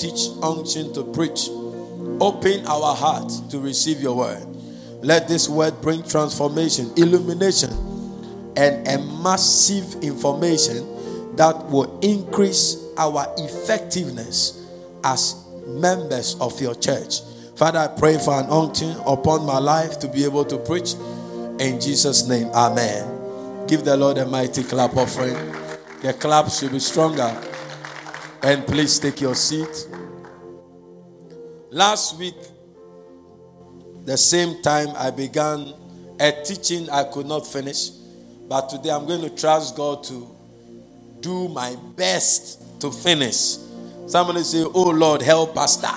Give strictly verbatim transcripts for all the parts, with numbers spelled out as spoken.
teach, unction to preach. Open our hearts to receive your word. Let this word bring transformation, illumination, and a massive information that will increase our effectiveness as members of your church. Father, I pray for an unction upon my life to be able to preach. In Jesus' name, amen. Give the Lord a mighty clap offering. The clap should be stronger. And please take your seat. Last week, the same time, I began a teaching I could not finish. But today I'm going to trust God to do my best to finish. Somebody say, "Oh Lord, help Pastor."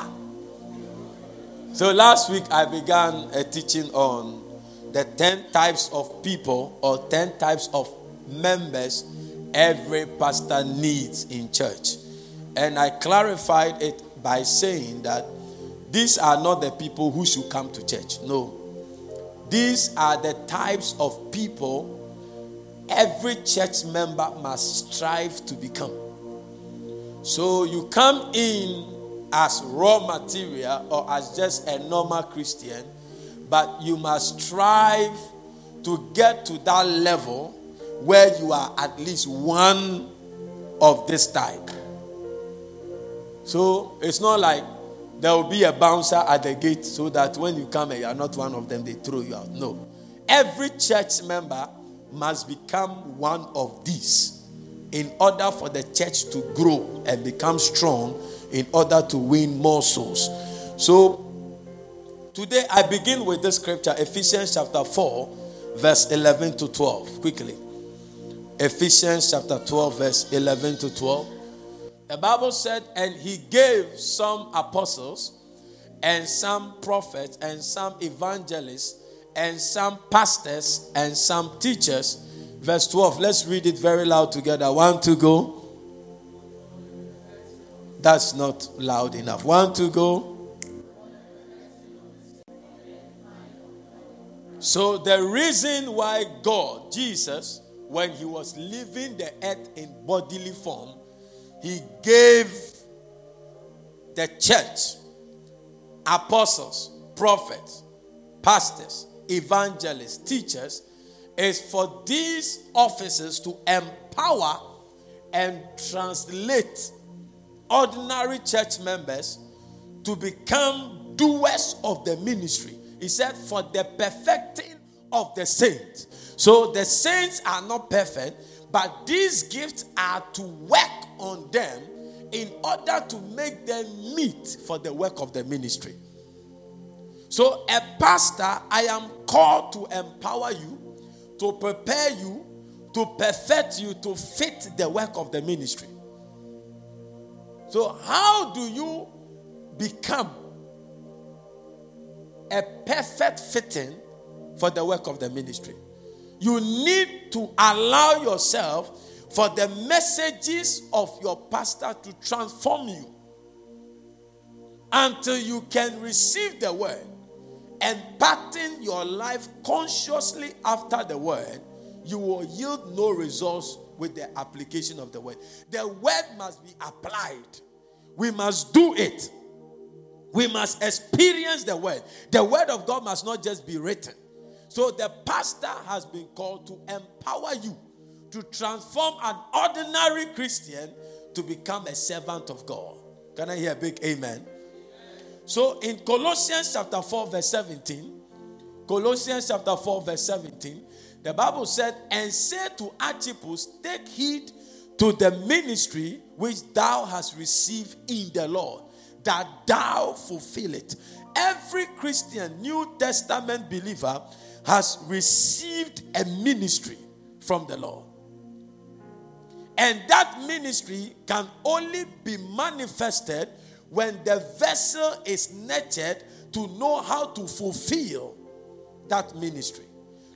So last week I began a teaching on the ten types of people or ten types of members every pastor needs in church. And I clarified it by saying that these are not the people who should come to church. No. These are the types of people every church member must strive to become. So you come in as raw material or as just a normal Christian, but you must strive to get to that level where you are at least one of this type. So it's not like there will be a bouncer at the gate so that when you come and you are not one of them, they throw you out. No. Every church member must become one of these in order for the church to grow and become strong, in order to win more souls. So today I begin with this scripture, Ephesians chapter four, verse eleven to twelve. Quickly. Ephesians chapter twelve, verse eleven to twelve. The Bible said, and he gave some apostles, and some prophets, and some evangelists, and some pastors, and some teachers. Verse twelve. Let's read it very loud together. One, two, go. That's not loud enough. One, two, go. So the reason why God, Jesus, when he was leaving the earth in bodily form, he gave the church apostles, prophets, pastors, evangelists, teachers, is for these offices to empower and translate ordinary church members to become doers of the ministry. He said, for the perfecting of the saints. So the saints are not perfect, but these gifts are to work on them in order to make them meet for the work of the ministry. So a pastor, I am called to empower you, to prepare you, to perfect you, to fit the work of the ministry. So how do you become a perfect fitting for the work of the ministry? You need to allow yourself for the messages of your pastor to transform you until you can receive the word. And pattern your life consciously after the word, you will yield no results with the application of the word. The word must be applied. We must do it. We must experience the word. The word of God must not just be written. So the pastor has been called to empower you to transform an ordinary Christian to become a servant of God. Can I hear a big amen? So in Colossians chapter four verse seventeen, Colossians chapter four verse seventeen, the Bible said, and said to Archippus, take heed to the ministry which thou hast received in the Lord, that thou fulfill it. Every Christian, New Testament believer has received a ministry from the Lord. And that ministry can only be manifested when the vessel is nurtured to know how to fulfill that ministry.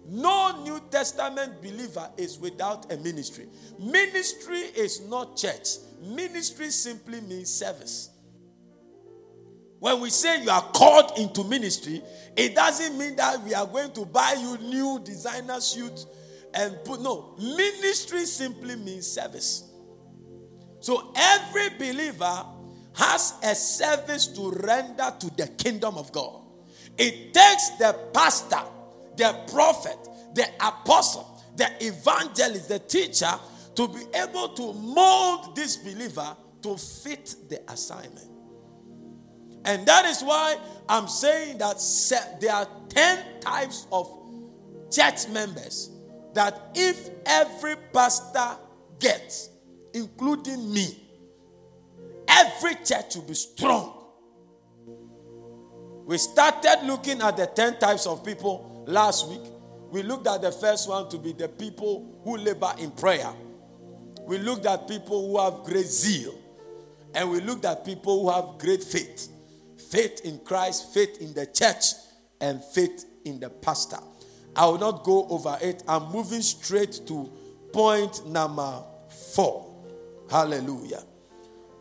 No New Testament believer is without a ministry. Ministry is not church. Ministry simply means service. When we say you are called into ministry, it doesn't mean that we are going to buy you new designer suits and put, no. Ministry simply means service. So every believer has a service to render to the kingdom of God. It takes the pastor, the prophet, the apostle, the evangelist, the teacher to be able to mold this believer to fit the assignment. And that is why I'm saying that there are ten types of church members that if every pastor gets, including me, every church will be strong. We started looking at the ten types of people last week. We looked at the first one to be the people who labor in prayer. We looked at people who have great zeal. And we looked at people who have great faith. Faith in Christ, faith in the church, and faith in the pastor. I will not go over it. I'm moving straight to point number four. Hallelujah.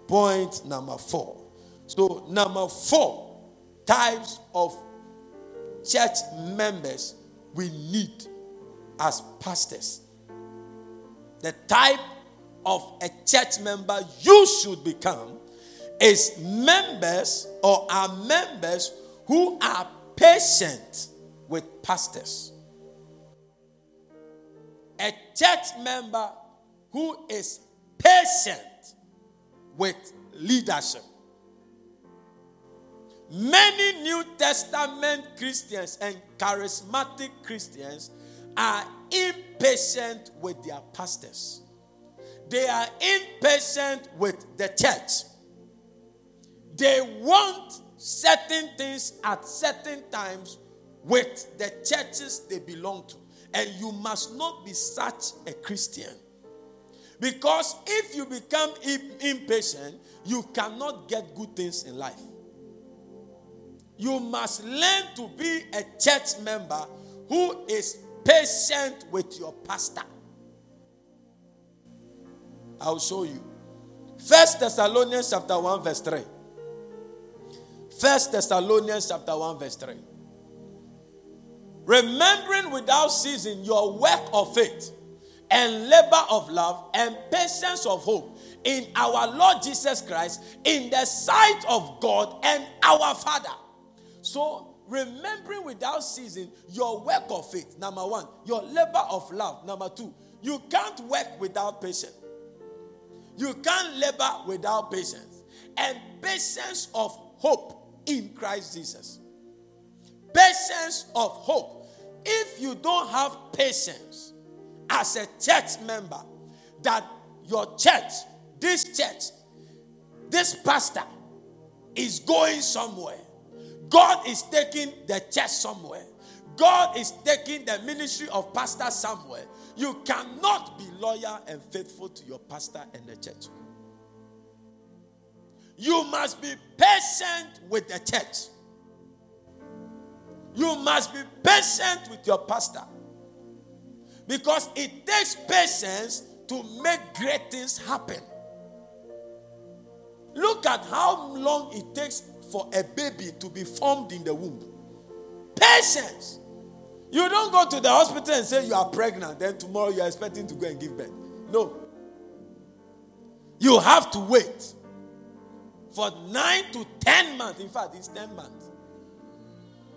Point number four. So, number four types of church members we need as pastors. The type of a church member you should become is members or are members who are patient with pastors. A church member who is patient with leadership. Many New Testament Christians and charismatic Christians are impatient with their pastors. They are impatient with the church. They want certain things at certain times with the churches they belong to. And you must not be such a Christian. Because if you become impatient, you cannot get good things in life. You must learn to be a church member who is patient with your pastor. I'll show you. First Thessalonians chapter one verse three. First Thessalonians chapter one verse three. Remembering without ceasing your work of faith, and labor of love, and patience of hope in our Lord Jesus Christ, in the sight of God and our Father. So, remembering without ceasing your work of faith, number one. Your labor of love, number two. You can't work without patience. You can't labor without patience. And patience of hope in Christ Jesus. Patience of hope. If you don't have patience, as a church member, that your church, this church, this pastor is going somewhere. God is taking the church somewhere. God is taking the ministry of pastor somewhere. You cannot be loyal and faithful to your pastor and the church. You must be patient with the church. You must be patient with your pastor. Because it takes patience to make great things happen. Look at how long it takes for a baby to be formed in the womb. Patience. You don't go to the hospital and say you are pregnant, then tomorrow you are expecting to go and give birth. No. You have to wait for nine to ten months. In fact, it's ten months.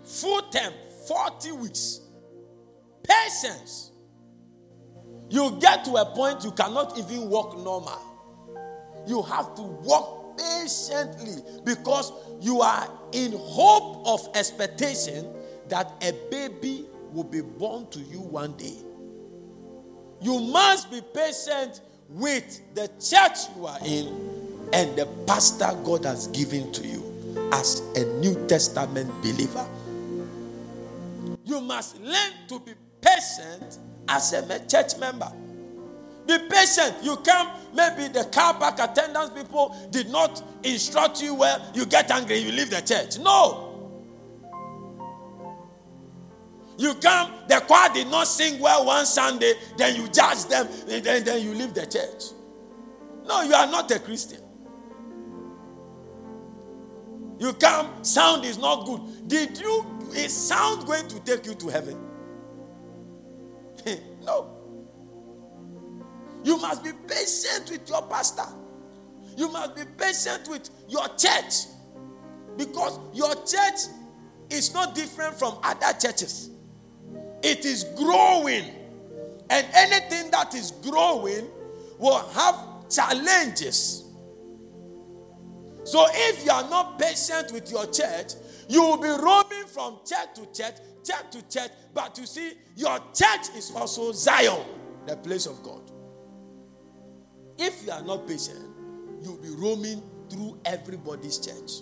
Full term, forty weeks. Patience. You get to a point you cannot even walk normal. You have to walk patiently because you are in hope of expectation that a baby will be born to you one day. You must be patient with the church you are in and the pastor God has given to you as a New Testament believer. You must learn to be patient as a church member. Be patient. You come, maybe the car park attendance people did not instruct you well. You get angry, you leave the church. No. You come, the choir did not sing well one Sunday, then you judge them, and then, then you leave the church. No, you are not a Christian. You come, sound is not good. Did you, is sound going to take you to heaven? No. You must be patient with your pastor. You must be patient with your church, because your church is not different from other churches. It is growing, and anything that is growing will have challenges. So if you are not patient with your church, you will be roaming from church to church, church to church, but you see, your church is also Zion, the place of God. If you are not patient, you will be roaming through everybody's church.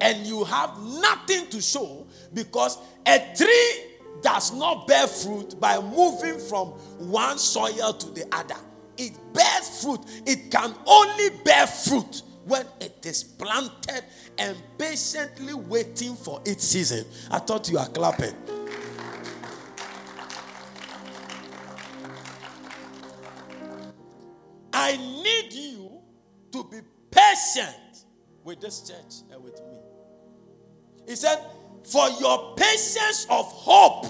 And you have nothing to show, because a tree does not bear fruit by moving from one soil to the other. It bears fruit. It can only bear fruit when it is planted and patiently waiting for its season. I thought you were clapping. I need you to be patient with this church and with me. He said, for your patience of hope.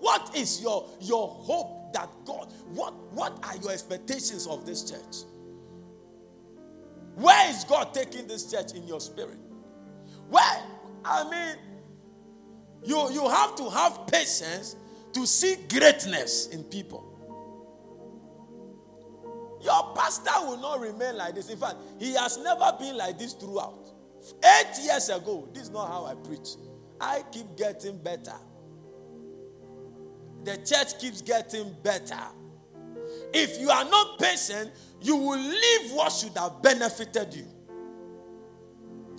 What is your, your hope that God, what, what are your expectations of this church? Where is God taking this church in your spirit? Where, I mean, you, you have to have patience to see greatness in people. Your pastor will not remain like this. In fact, he has never been like this throughout. Eight years ago, this is not how I preach. I keep getting better. The church keeps getting better. If you are not patient, you will leave what should have benefited you.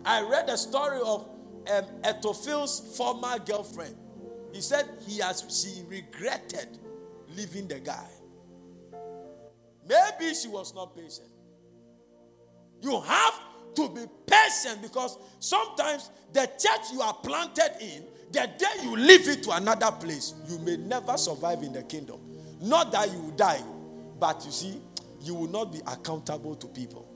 I read a story of um, Etophil's former girlfriend. He said he has she regretted leaving the guy. Maybe she was not patient. You have to be patient, because sometimes the church you are planted in, the day you leave it to another place, you may never survive in the kingdom. Not that you will die, but you see, you will not be accountable to people.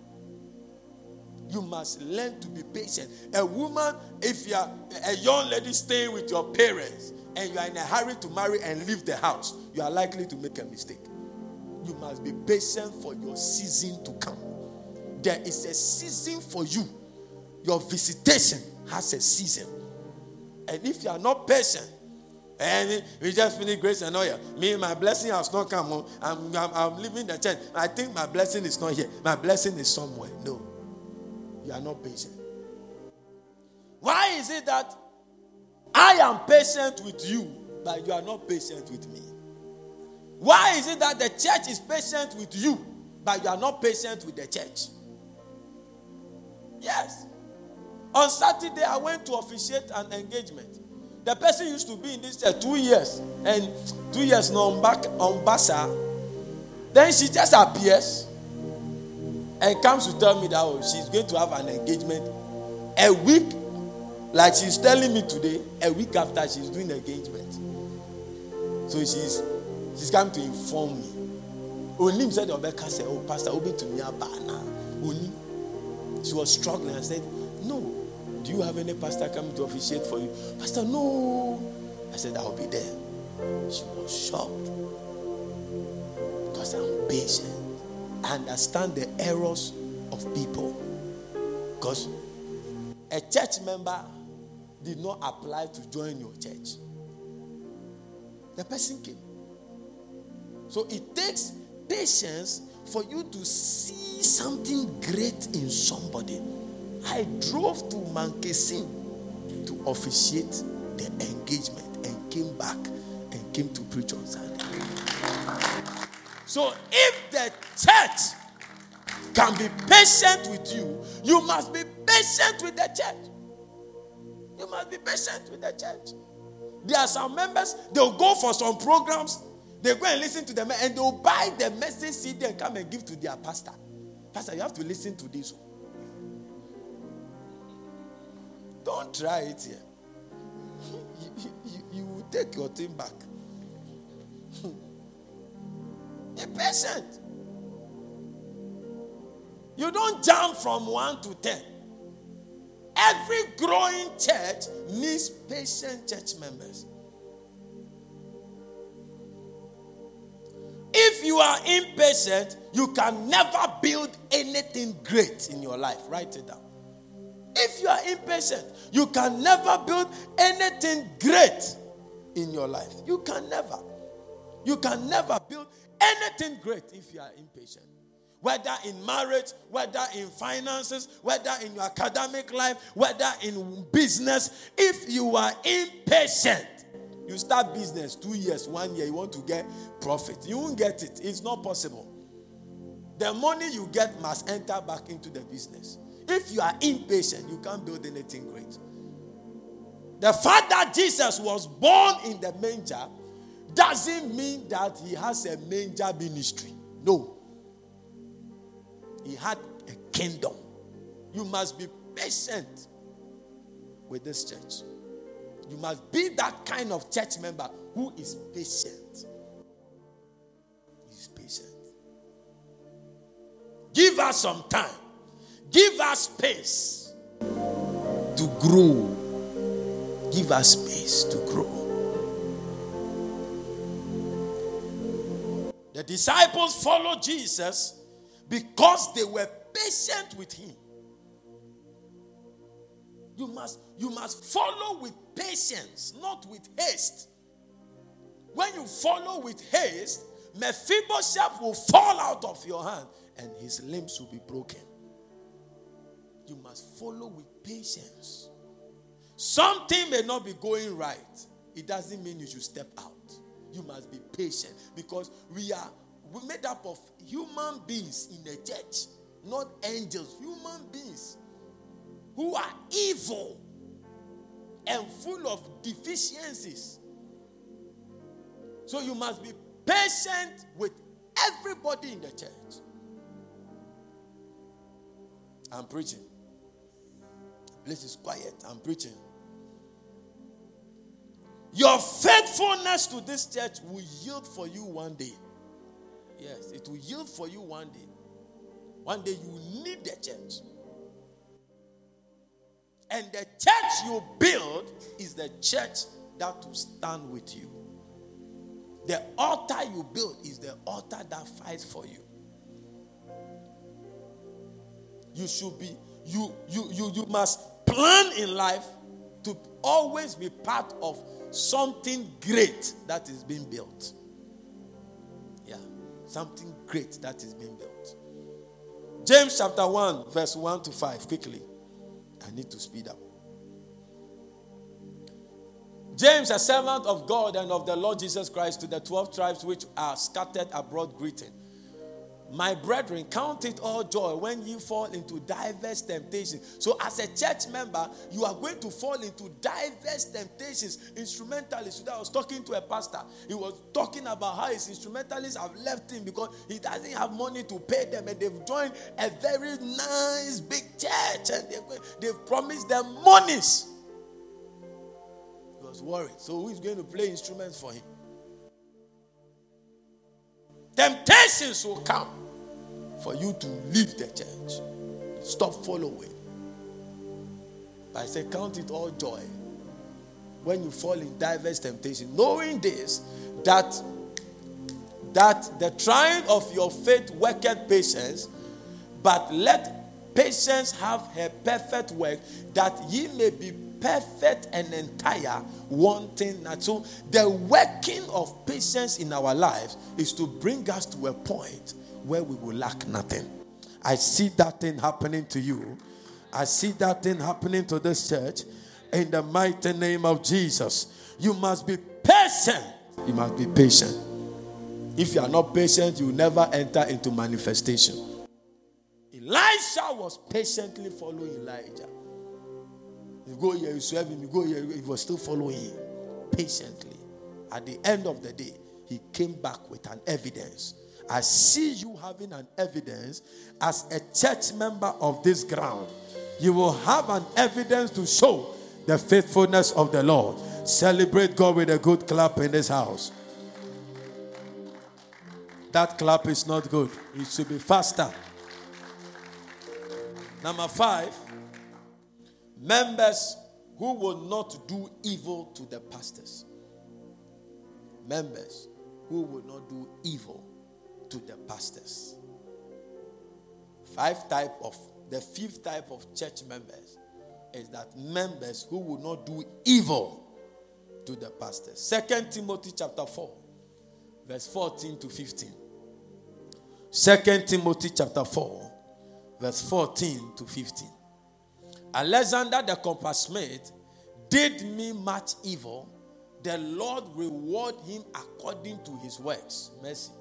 You must learn to be patient. A woman, if you are a young lady staying with your parents and you are in a hurry to marry and leave the house, you are likely to make a mistake. You must be patient for your season to come. There is a season for you. Your visitation has a season. And if you are not patient, and we just finished grace and oil. Me, my blessing has not come home. I'm, I'm, I'm leaving the church. I think my blessing is not here. My blessing is somewhere. No. You are not patient. Why is it that I am patient with you, but you are not patient with me? Why is it that the church is patient with you, but you are not patient with the church? Yes. On Saturday, I went to officiate an engagement. The person used to be in this church two years, and two years now on back on Basa. Then she just appears and comes to tell me that oh, she's going to have an engagement a week, like she's telling me today. A week after, she's doing the engagement, so she's. She's come to inform me. Onim said, "Oh, Pastor, open to me abana." Onim, she was struggling. I said, "No, do you have any pastor coming to officiate for you?" Pastor, no. I said, "I'll be there." She was shocked, because I'm patient. I understand the errors of people, because a church member did not apply to join your church. The person came. So it takes patience for you to see something great in somebody. I drove to Mankesin to officiate the engagement and came back and came to preach on Sunday. So if the church can be patient with you, you must be patient with the church. You must be patient with the church. There are some members, they'll go for some programs. They go and listen to them, and they'll buy the message C D and come and give to their pastor. Pastor, you have to listen to this. Don't try it here. You, you, you, you will take your thing back. Be patient. You don't jump from one to ten. Every growing church needs patient church members. If you are impatient, you can never build anything great in your life. Write it down. If you are impatient, you can never build anything great in your life. You can never. You can never build anything great if you are impatient. Whether in marriage, whether in finances, whether in your academic life, whether in business. If you are impatient, you start business two years, one year, you want to get profit. You won't get it. It's not possible. The money you get must enter back into the business. If you are impatient, you can't build anything great. The fact that Jesus was born in the manger doesn't mean that he has a manger ministry. No. He had a kingdom. You must be patient with this church. You must be that kind of church member who is patient. He's patient. Give us some time. Give us space to grow. Give us space to grow. The disciples followed Jesus because they were patient with him. You must, you must follow with patience, not with haste. When you follow with haste, Mephibosheth will fall out of your hand and his limbs will be broken. You must follow with patience. Something may not be going right. It doesn't mean you should step out. You must be patient because we are we're made up of human beings in the church, not angels, human beings who are evil and full of deficiencies. So you must be patient with everybody in the church. I'm preaching. The place is quiet. I'm preaching. Your faithfulness to this church will yield for you one day. Yes, it will yield for you one day. One day you will need the church. And the church you build is the church that will stand with you. The altar you build is the altar that fights for you. You should be, you, you, you, you must plan in life to always be part of something great that is being built. Yeah, something great that is being built. James chapter one, verse one to five, quickly. I need to speed up. James, a servant of God and of the Lord Jesus Christ, to the twelve tribes which are scattered abroad, greeting. My brethren, count it all joy when you fall into diverse temptations. So as a church member, you are going to fall into diverse temptations. Instrumentalists. Today I was talking to a pastor. He was talking about how his instrumentalists have left him because he doesn't have money to pay them. And they've joined a very nice big church. And they've, they've promised them monies. He was worried. So who is going to play instruments for him? Temptations will come for you to leave the church. Stop following. But I say, count it all joy when you fall in diverse temptations, knowing this, that, that the trying of your faith worketh patience, but let patience have her perfect work, that ye may be perfect and entire, wanting nothing. So the working of patience in our lives is to bring us to a point where we will lack nothing. I see that thing happening to you. I see that thing happening to this church. In the mighty name of Jesus, you must be patient. You must be patient. If you are not patient, you will never enter into manifestation. Elisha was patiently following Elijah. You go here, you serve him, you go here, he was still following him patiently. At the end of the day, he came back with an evidence. I see you having an evidence as a church member of this ground. You will have an evidence to show the faithfulness of the Lord. Celebrate God with a good clap in this house. That clap is not good. It should be faster. Number five. Members who will not do evil to the pastors. Members who will not do evil to the pastors. Five type of, the fifth type of church members is that members who will not do evil to the pastors. Second Timothy chapter four, verse fourteen to fifteen. Second Timothy chapter four, verse fourteen to fifteen. Alexander the coppersmith did me much evil. The Lord reward him according to his works. Mercy.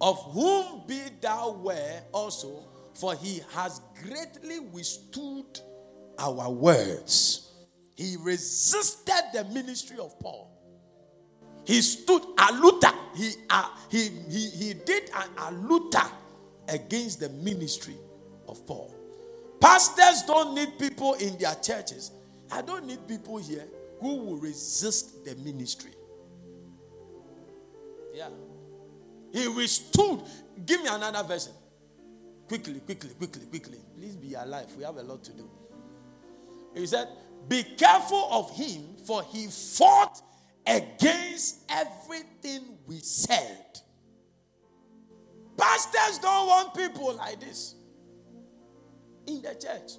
Of whom be thou ware also, for he has greatly withstood our words. He resisted the ministry of Paul. He stood aluta. He, uh, he, he, he did an aluta against the ministry of Paul. Pastors don't need people in their churches. I don't need people here who will resist the ministry. Yeah. He withstood. Give me another version. Quickly, quickly, quickly, quickly. Please be alive. We have a lot to do. He said, be careful of him, for he fought against everything we said. Pastors don't want people like this in the church.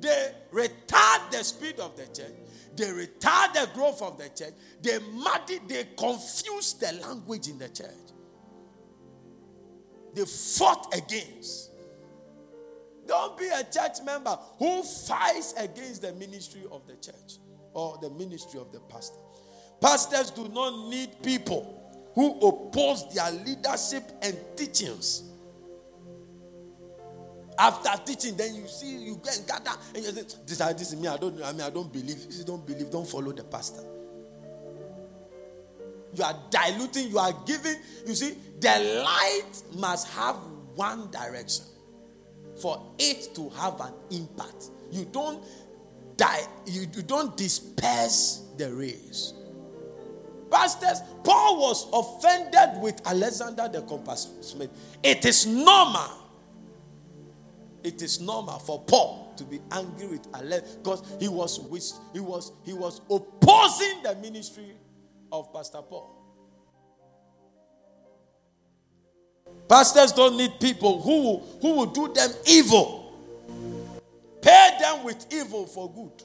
They retard the speed of the church. They retard the growth of the church. They muddy, they confuse the language in the church. They fought against. Don't be a church member who fights against the ministry of the church or the ministry of the pastor. Pastors do not need people who oppose their leadership and teachings. After teaching, then you see, you get gather and you say, this, this is me, I don't I mean, I don't believe. If you don't believe, don't follow the pastor. You are diluting, you are giving. You see, the light must have one direction for it to have an impact. You don't die, you, you don't disperse the rays. Pastors, Paul was offended with Alexander the coppersmith. It is normal. It is normal for Paul to be angry with Alexander because he was he was he was opposing the ministry of Pastor Paul. Pastors don't need people who will, who will do them evil. Pay them with evil for good.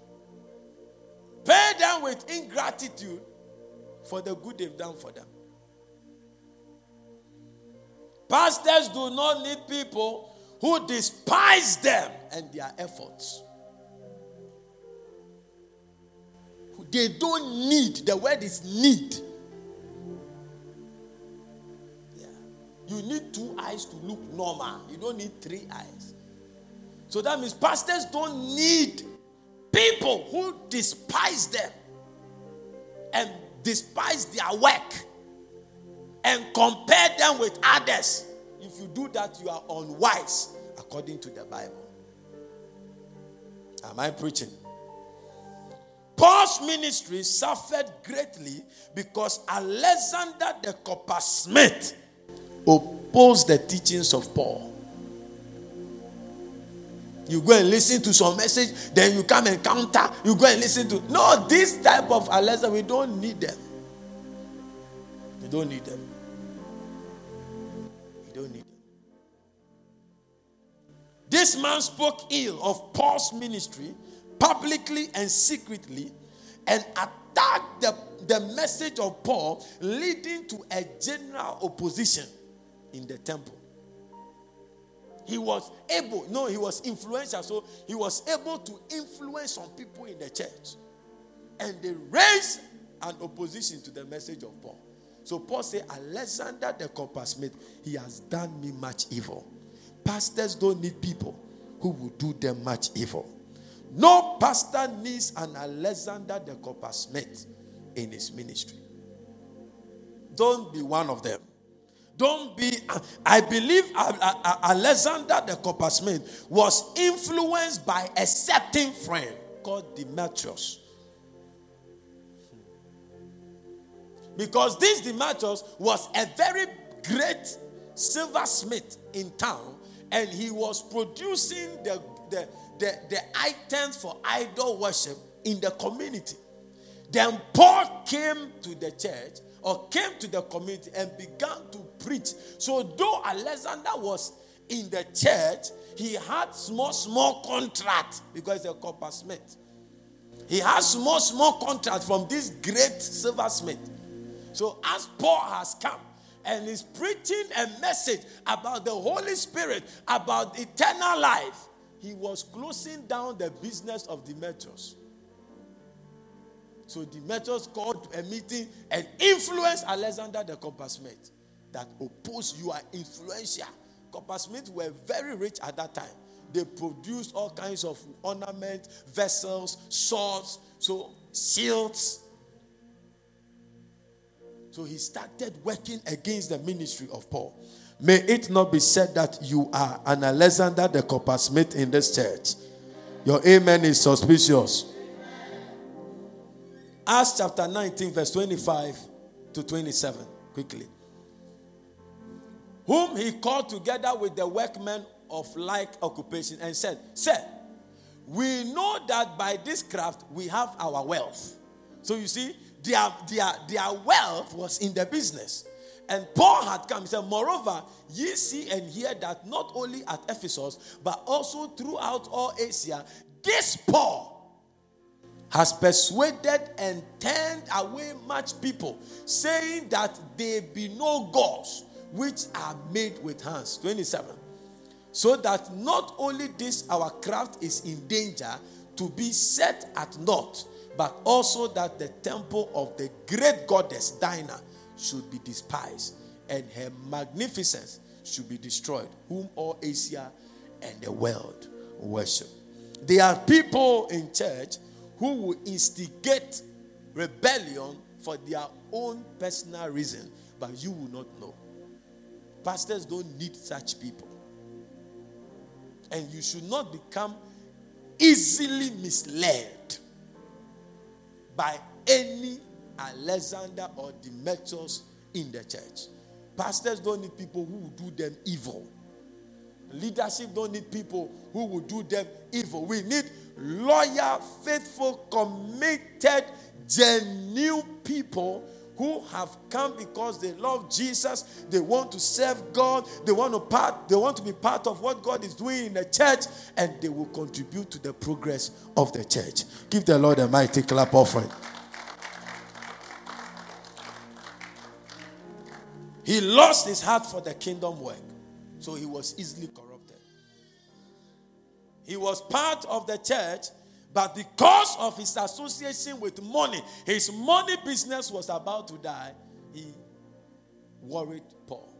Pay them with ingratitude for the good they've done for them. Pastors do not need people who despise them and their efforts. They don't need. The word is need. Yeah. You need two eyes to look normal. You don't need three eyes. So that means pastors don't need people who despise them and despise their work and compare them with others. If you do that, you are unwise according to the Bible. Am I preaching? Paul's ministry suffered greatly because Alexander the coppersmith opposed the teachings of Paul. You go and listen to some message, then you come and counter. You go and listen to. No, this type of Alexander, we don't need them. We don't need them. We don't need them. This man spoke ill of Paul's ministry publicly and secretly, and attacked the, the message of Paul, leading to a general opposition in the temple. He was able, no, he was influential, so he was able to influence some people in the church. And they raised an opposition to the message of Paul. So Paul said, Alexander the coppersmith, he has done me much evil. Pastors don't need people who will do them much evil. No pastor needs an Alexander the coppersmith in his ministry. Don't be one of them. Don't be. I believe Alexander the coppersmith was influenced by a certain friend called Demetrius. Because this Demetrius was a very great silversmith in town, and he was producing the the The, the items for idol worship in the community. Then Paul came to the church or came to the community and began to preach. So though Alexander was in the church, he had small, small contract because he's a coppersmith. He has small, small contract from this great silversmith. So as Paul has come and is preaching a message about the Holy Spirit, about eternal life, he was closing down the business of Demetrius. So Demetrius called a meeting and influenced Alexander the coppersmith that opposed. You are influential. Coppersmiths were very rich at that time. They produced all kinds of ornaments, vessels, swords, so shields. So he started working against the ministry of Paul. May it not be said that you are an Alexander the coppersmith in this church. Your amen is suspicious. Acts chapter nineteen, verse twenty-five to twenty-seven, quickly. Whom he called together with the workmen of like occupation and said, Sir, we know that by this craft we have our wealth. So you see, their, their, their wealth was in the business. And Paul had come. He said, Moreover, ye see and hear that not only at Ephesus, but also throughout all Asia, this Paul has persuaded and turned away much people, saying that there be no gods which are made with hands. twenty-seven. So that not only this our craft is in danger to be set at naught, but also that the temple of the great goddess Diana should be despised, and her magnificence should be destroyed, whom all Asia and the world worship. There are people in church who will instigate rebellion for their own personal reason, but you will not know. Pastors don't need such people. And you should not become easily misled by any Alexander or Demetrius in the church. Pastors don't need people who will do them evil. Leadership don't need people who will do them evil. We need loyal, faithful, committed, genuine people who have come because they love Jesus, they want to serve God, they want to part, they want to be part of what God is doing in the church, and they will contribute to the progress of the church. Give the Lord a mighty clap offering. He lost his heart for the kingdom work, so he was easily corrupted. He was part of the church, but because of his association with money, his money business was about to die, he worried Paul.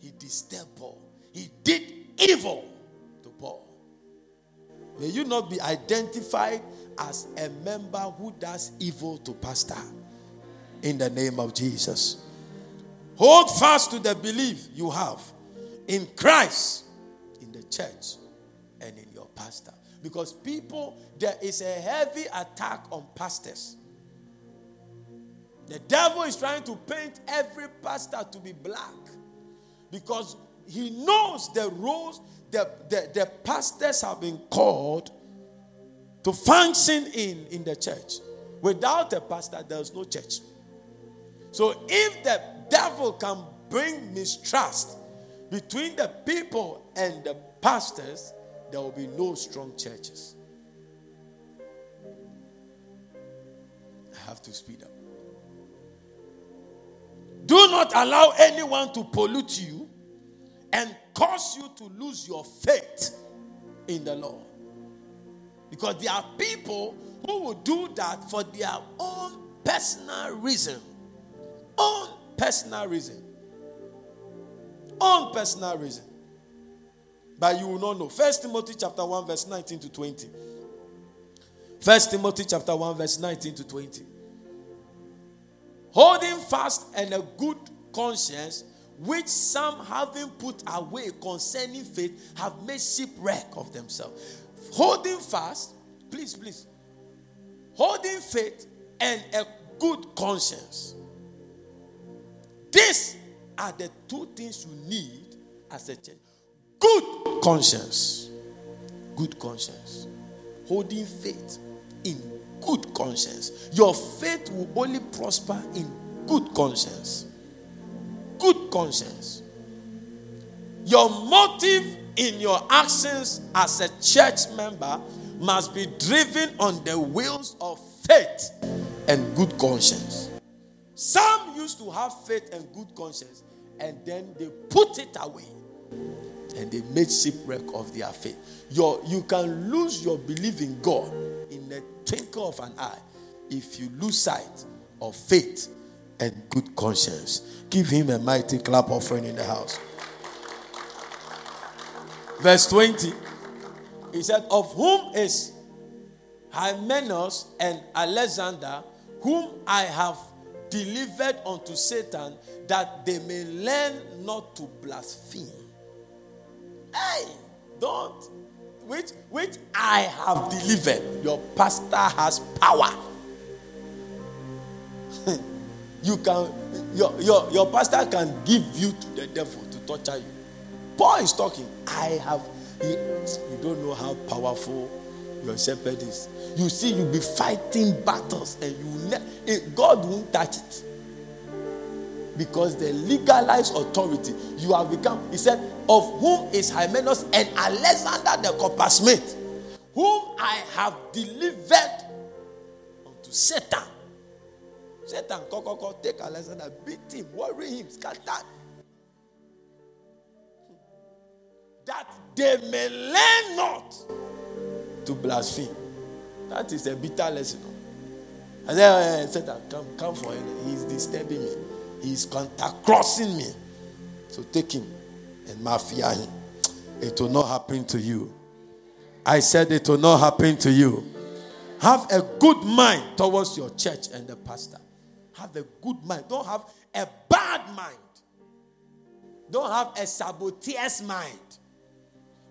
He disturbed Paul. He did evil to Paul. May you not be identified as a member who does evil to pastor. In the name of Jesus. Hold fast to the belief you have in Christ, in the church, and in your pastor. Because people, there is a heavy attack on pastors. The devil is trying to paint every pastor to be black. Because he knows the roles the, the, the pastors have been called to function in, in the church. Without a pastor, there is no church. So if the devil can bring mistrust between the people and the pastors, there will be no strong churches. I have to speed up. Do not allow anyone to pollute you and cause you to lose your faith in the Lord. Because there are people who will do that for their own personal reason. Own personal reason. Own personal reason. But you will not know. First Timothy chapter one, verse nineteen to twenty. First Timothy chapter one, verse nineteen to twenty. Holding fast and a good conscience, which some having put away concerning faith, have made shipwreck of themselves. Holding fast, please, please. Holding faith and a good conscience. These are the two things you need as a church. Good conscience. Good conscience. Holding faith in good conscience. Your faith will only prosper in good conscience. good conscience. Your motive in your actions as a church member must be driven on the wheels of faith and good conscience. Some used to have faith and good conscience, and then they put it away, and they made shipwreck of their faith. Your, you can lose your belief in God in the twinkle of an eye if you lose sight of faith and good conscience. Give him a mighty clap offering in the house. Verse twenty, he said, of whom is Hymenaeus and Alexander, whom I have delivered unto Satan, that they may learn not to blaspheme. Hey, don't, which, which I have delivered. Your pastor has power. You can, your, your, your pastor can give you to the devil to torture you. Paul is talking. I have, he, you don't know how powerful your shepherd is. You see, you'll be fighting battles and you ne- it, God won't touch it. Because the legalized authority you have become, he said, of whom is Hymenaeus and Alexander the coppersmith, whom I have delivered unto Satan. Satan, go, go, go, take Alexander, beat him, worry him, scatter. That they may learn not to blaspheme. That is a bitter lesson. And then Satan, come, come for him. He's disturbing me. He's countercrossing me. So take him and mafia him. It will not happen to you. I said it will not happen to you. Have a good mind towards your church and the pastor. Have a good mind. Don't have a bad mind. Don't have a saboteur's mind.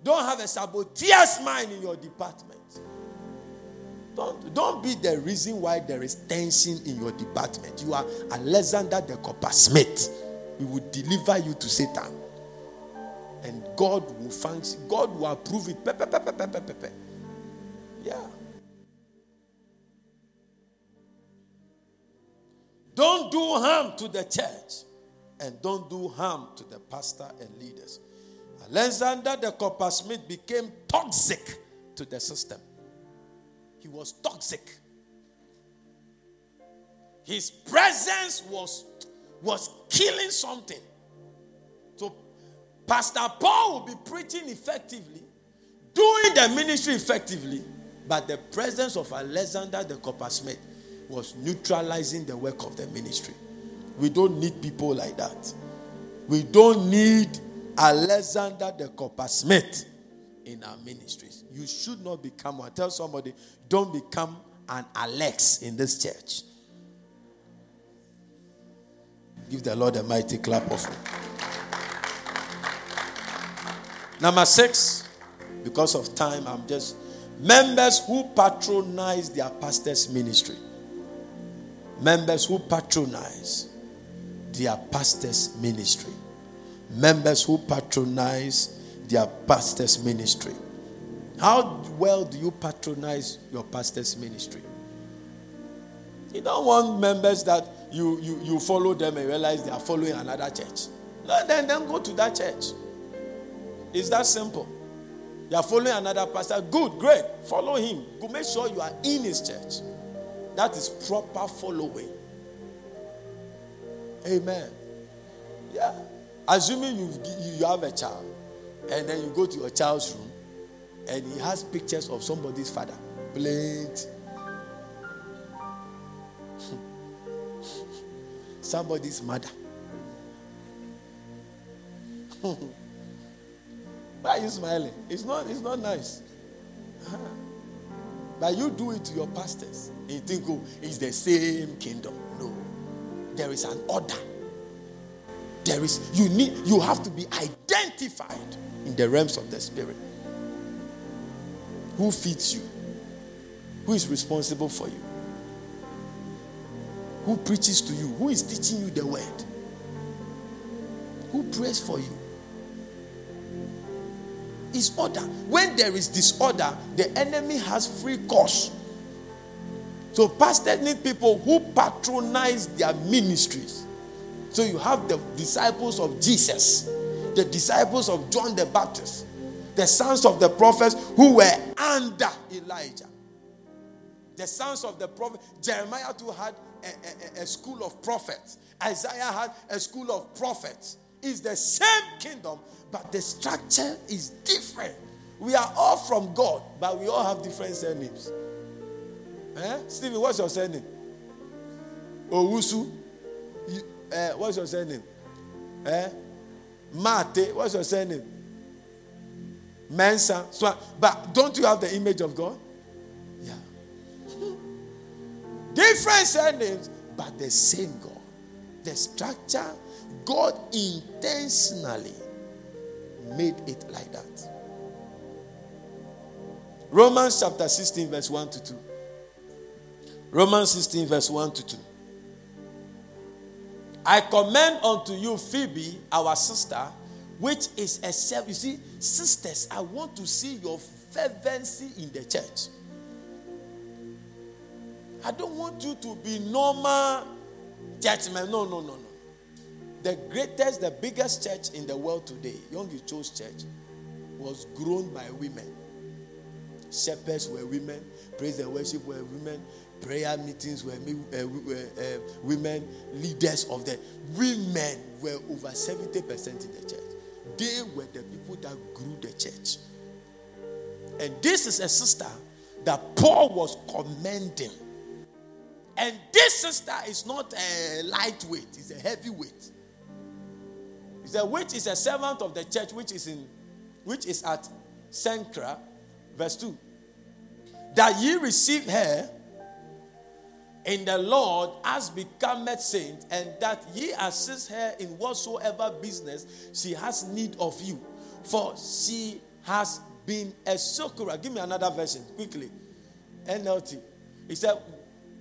Don't have a saboteur's mind in your department. Don't, don't be the reason why there is tension in your department. You are Alexander the coppersmith. We will deliver you to Satan. And God will function. God will approve it. Pe, pe, pe, pe, pe, pe, pe. Yeah. Don't do harm to the church. And don't do harm to the pastor and leaders. Alexander the coppersmith became toxic to the system. He was toxic. His presence was, was killing something. So Pastor Paul will be preaching effectively, doing the ministry effectively, but the presence of Alexander the coppersmith was neutralizing the work of the ministry. We don't need people like that. We don't need Alexander the coppersmith in our ministries. You should not become one. Tell somebody, don't become an Alex in this church. Give the Lord a mighty clap of it. Number six, because of time, I'm just members who patronize their pastor's ministry. Members who patronize their pastor's ministry. Members who patronize their pastor's ministry. How well do you patronize your pastor's ministry? You don't want members that you, you, you follow them and realize they are following another church. No, then, then go to that church. It's that simple. You are following another pastor. Good, great. Follow him. Go make sure you are in his church. That is proper following. Amen. Yeah. Assuming you you have a child, and then you go to your child's room, and he has pictures of somebody's father. Plate. Somebody's mother. Why are you smiling? It's not, it's not nice. Huh? But you do it to your pastors. You think, oh, it's the same kingdom. No. There is an order. There is, you need, you have to be identified in the realms of the spirit. Who feeds you? Who is responsible for you? Who preaches to you? Who is teaching you the word? Who prays for you? It's order. When there is disorder, the enemy has free course. So pastors need people who patronize their ministries. So you have the disciples of Jesus, the disciples of John the Baptist, the sons of the prophets who were under Elijah. The sons of the prophets, Jeremiah too had a, a, a school of prophets. Isaiah had a school of prophets. It's the same kingdom, but the structure is different. We are all from God, but we all have different surnames. Eh? Stevie, what's your surname? Owusu. You, uh, what's your surname? Eh? Mate. What's your surname? Mensa. So, but don't you have the image of God? Yeah. Different surnames, but the same God. The structure, God intentionally made it like that. Romans chapter sixteen, verse one to two. Romans sixteen, verse one to two. I commend unto you Phoebe, our sister, which is a servant. You see, sisters, I want to see your fervency in the church. I don't want you to be normal churchmen. No, no, no, no. The greatest, the biggest church in the world today, Young You Chose Church, was grown by women. Shepherds were women. Praise and worship were women. Prayer meetings were, uh, were uh, women. Leaders of the women were over seventy percent in the church. They were the people that grew the church. And this is a sister that Paul was commending. And this sister is not a lightweight. It's a heavyweight. It's a which is a servant of the church, which is in, which is at Sancra, verse two. That ye receive her in the Lord as becometh saint, and that ye assist her in whatsoever business she has need of you. For she has been a succorer. Give me another version quickly. N L T. It said,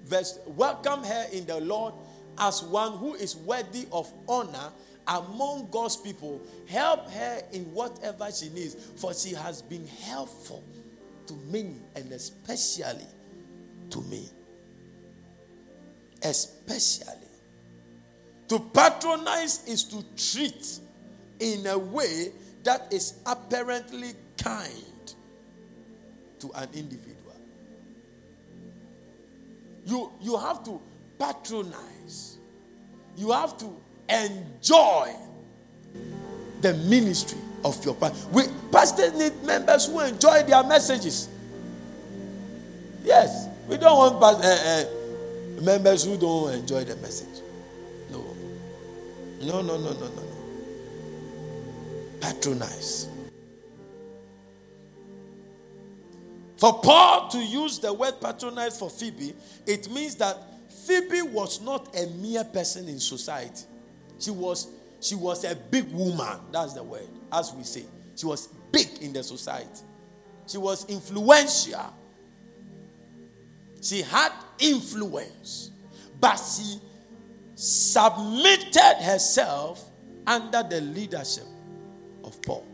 verse, welcome her in the Lord as one who is worthy of honor among God's people. Help her in whatever she needs, for she has been helpful to many, and especially to me. Especially. To patronize is to treat in a way that is apparently kind to an individual. You, you have to patronize. You have to enjoy the ministry of your pastor. We pastors need members who enjoy their messages. Yes, we don't want past, uh, uh, members who don't enjoy the message. No, no, no, no, no, no, no. Patronize. For Paul to use the word patronize for Phoebe, it means that Phoebe was not a mere person in society. She was, she was a big woman. That's the word, as we say. She was big in the society. She was influential. She had influence. But she submitted herself under the leadership of Paul.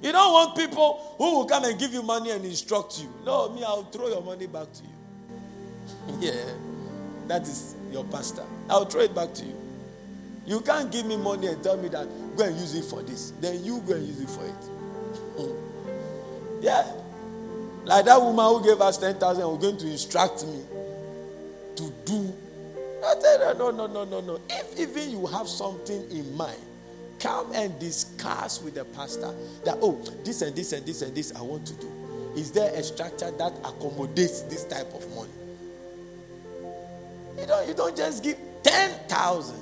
You don't want people who will come and give you money and instruct you. No, me, I'll throw your money back to you. Yeah, that is your pastor. I'll throw it back to you. You can't give me money and tell me that, go and use it for this. Then you go and use it for it. Yeah. Like that woman who gave us ten thousand was going to instruct me to do. I said, no, no, no, no, no. If even you have something in mind, come and discuss with the pastor that, oh, this and this and this and this I want to do. Is there a structure that accommodates this type of money? You don't, you don't just give ten thousand.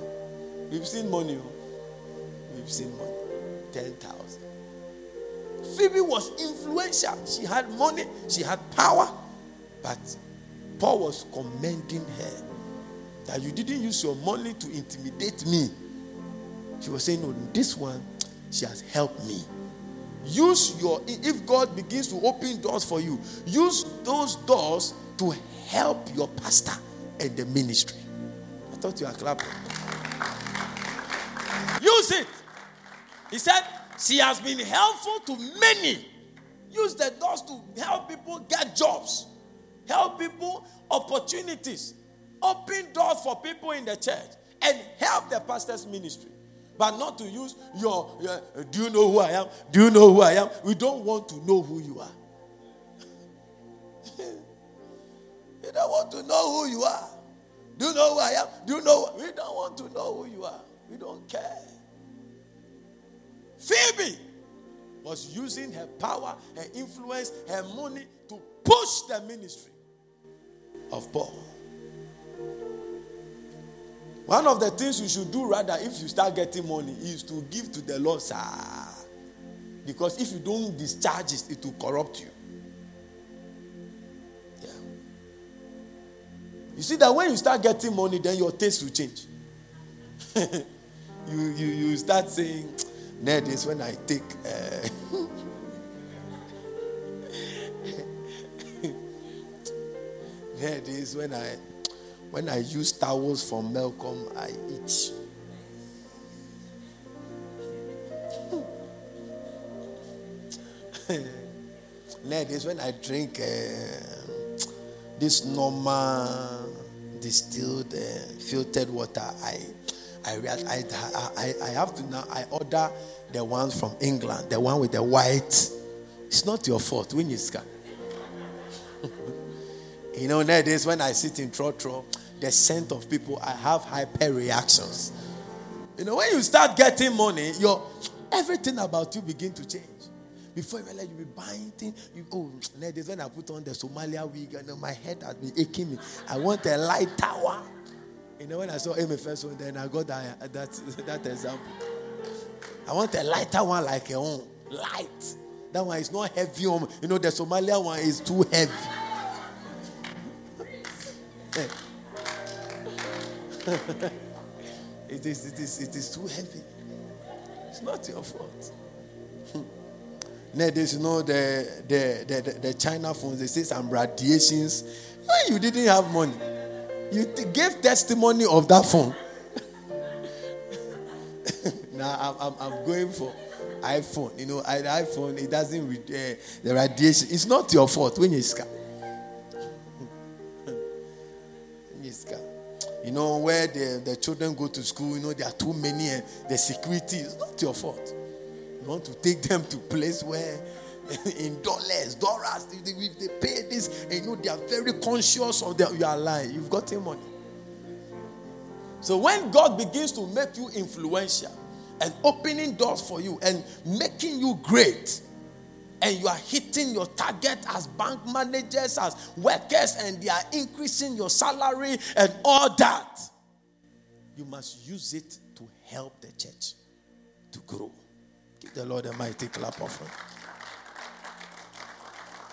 We've seen money. We've seen money. ten thousand. Phoebe was influential. She had money. She had power. But Paul was commending her that you didn't use your money to intimidate me. She was saying, no, this one, she has helped me. Use your, if God begins to open doors for you, use those doors to help your pastor and the ministry. I thought you were clapping. Use it. He said, she has been helpful to many. Use the doors to help people get jobs. Help people opportunities. Open doors for people in the church. and help the pastor's ministry. But not to use your, your, do you know who I am? Do you know who I am? We don't want to know who you are. You don't want to know who you are. Do you know who I am? Do you know? We don't want to know who you are. We don't care. Phoebe was using her power, her influence, her money to push the ministry of Paul. One of the things you should do rather if you start getting money is to give to the Lord, sir. Because if you don't discharge it, it will corrupt you. Yeah. You see that when you start getting money, then your taste will change. you, you, you start saying, Ned is when I take uh, Ned is when I when I use towels from Malcolm I eat. Ned is when I drink uh, this normal distilled uh, filtered water I I, I, I, I have to now, I order the one from England, the one with the white. It's not your fault. We need scar. You know, nowadays when I sit in Trotro, the scent of people, I have hyper reactions. You know, when you start getting money, your everything about you begin to change. Before you realize you'll be buying things. You, oh, nowadays when I put on the Somalia wig, you know, my head has been aching me. I want a light tower. You know, when I saw Amy first one, then I got that, that, that example. I want a lighter one like your own. Light. That one is not heavy. You know, the Somalia one is too heavy. it, is, it, is, it is too heavy. It's not your fault. Nowadays, you know, the, the, the, the China phones, they say some radiations. When you didn't have money. You t- gave testimony of that phone. Now I'm, I'm, I'm going for iPhone. You know, I, the iPhone, it doesn't, re- uh, the radiation. It's not your fault. When you scar. You know, where the, the children go to school, you know, there are too many and the security is not your fault. You want to take them to place where in dollars, dollars, if they, if they pay this, and you know they are very conscious of their, you are lying. You've got your money. So when God begins to make you influential and opening doors for you and making you great, and you are hitting your target as bank managers, as workers, and they are increasing your salary and all that, you must use it to help the church to grow. Give the Lord a mighty clap of hand.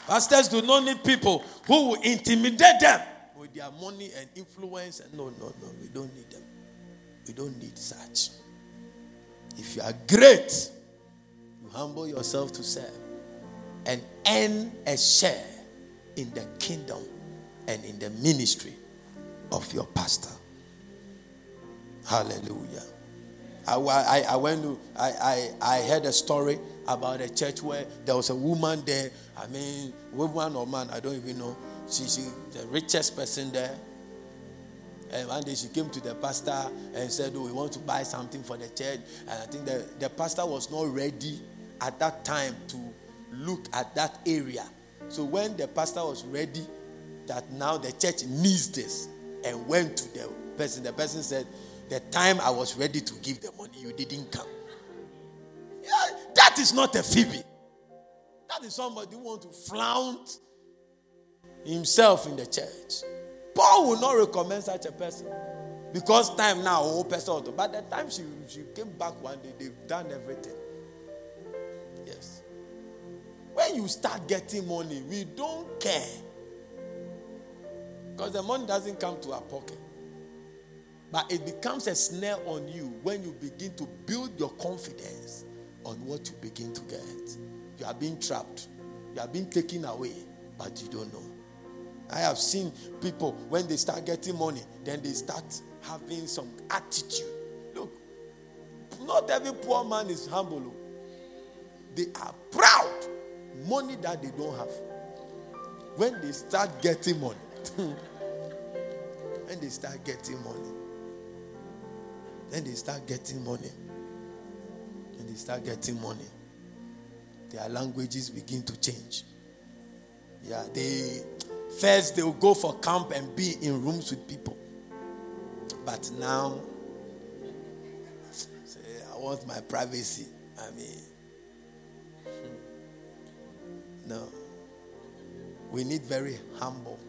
Pastors do not need people who will intimidate them with their money and influence. No, no, no. We don't need them. We don't need such. If you are great, you humble yourself to serve and earn a share in the kingdom and in the ministry of your pastor. Hallelujah. I, I, I went to, I, I, I heard a story about a church where there was a woman there. I mean, woman or man, I don't even know. She, she, the richest person there. And one day she came to the pastor and said, oh, we want to buy something for the church. And I think the, the pastor was not ready at that time to look at that area. So when the pastor was ready, that now the church needs this, and went to the person. The person said, the time I was ready to give the money, you didn't come. Yeah, that is not a Phoebe. That is somebody who wants to flaunt himself in the church. Paul will not recommend such a person. Because time now, whole person. By the time she, she came back one day, they've done everything. Yes. When you start getting money, we don't care. Because the money doesn't come to our pocket. But it becomes a snare on you when you begin to build your confidence on what you begin to get. You are being trapped. You are being taken away, but you don't know. I have seen people, when they start getting money, then they start having some attitude. Look, not every poor man is humble. They are proud. Money that they don't have. When they start getting money, when they start getting money, Then they start getting money. Then they start getting money. Their languages begin to change. Yeah, they first they will go for camp and be in rooms with people. But now, say, I want my privacy. I mean, no. We need very humble,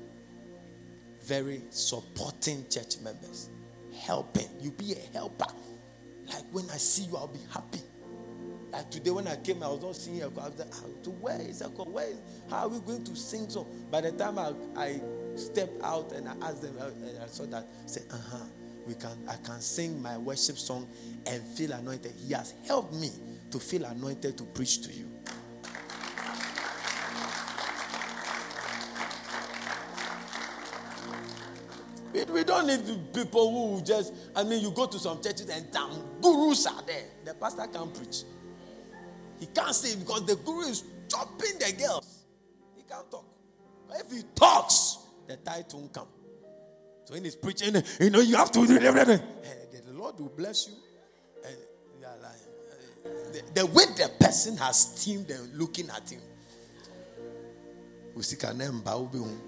very supporting church members. Helping. You be a helper. Like when I see you, I'll be happy. Like today when I came, I was not singing. I was like, where is that? Where is, how are we going to sing so? By the time I, I stepped out and I asked them, and I saw that, I said, uh-huh, we can, I can sing my worship song and feel anointed. He has helped me to feel anointed to preach to you. We don't need people who just, I mean, you go to some churches and damn, gurus are there. The pastor can't preach. He can't say because the guru is chopping the girls. He can't talk. But if he talks, the tithe won't come. So when he's preaching, you know, you have to do everything. The Lord will bless you. And you are like, the, the way the person has steamed and looking at him. We see can name Baobun.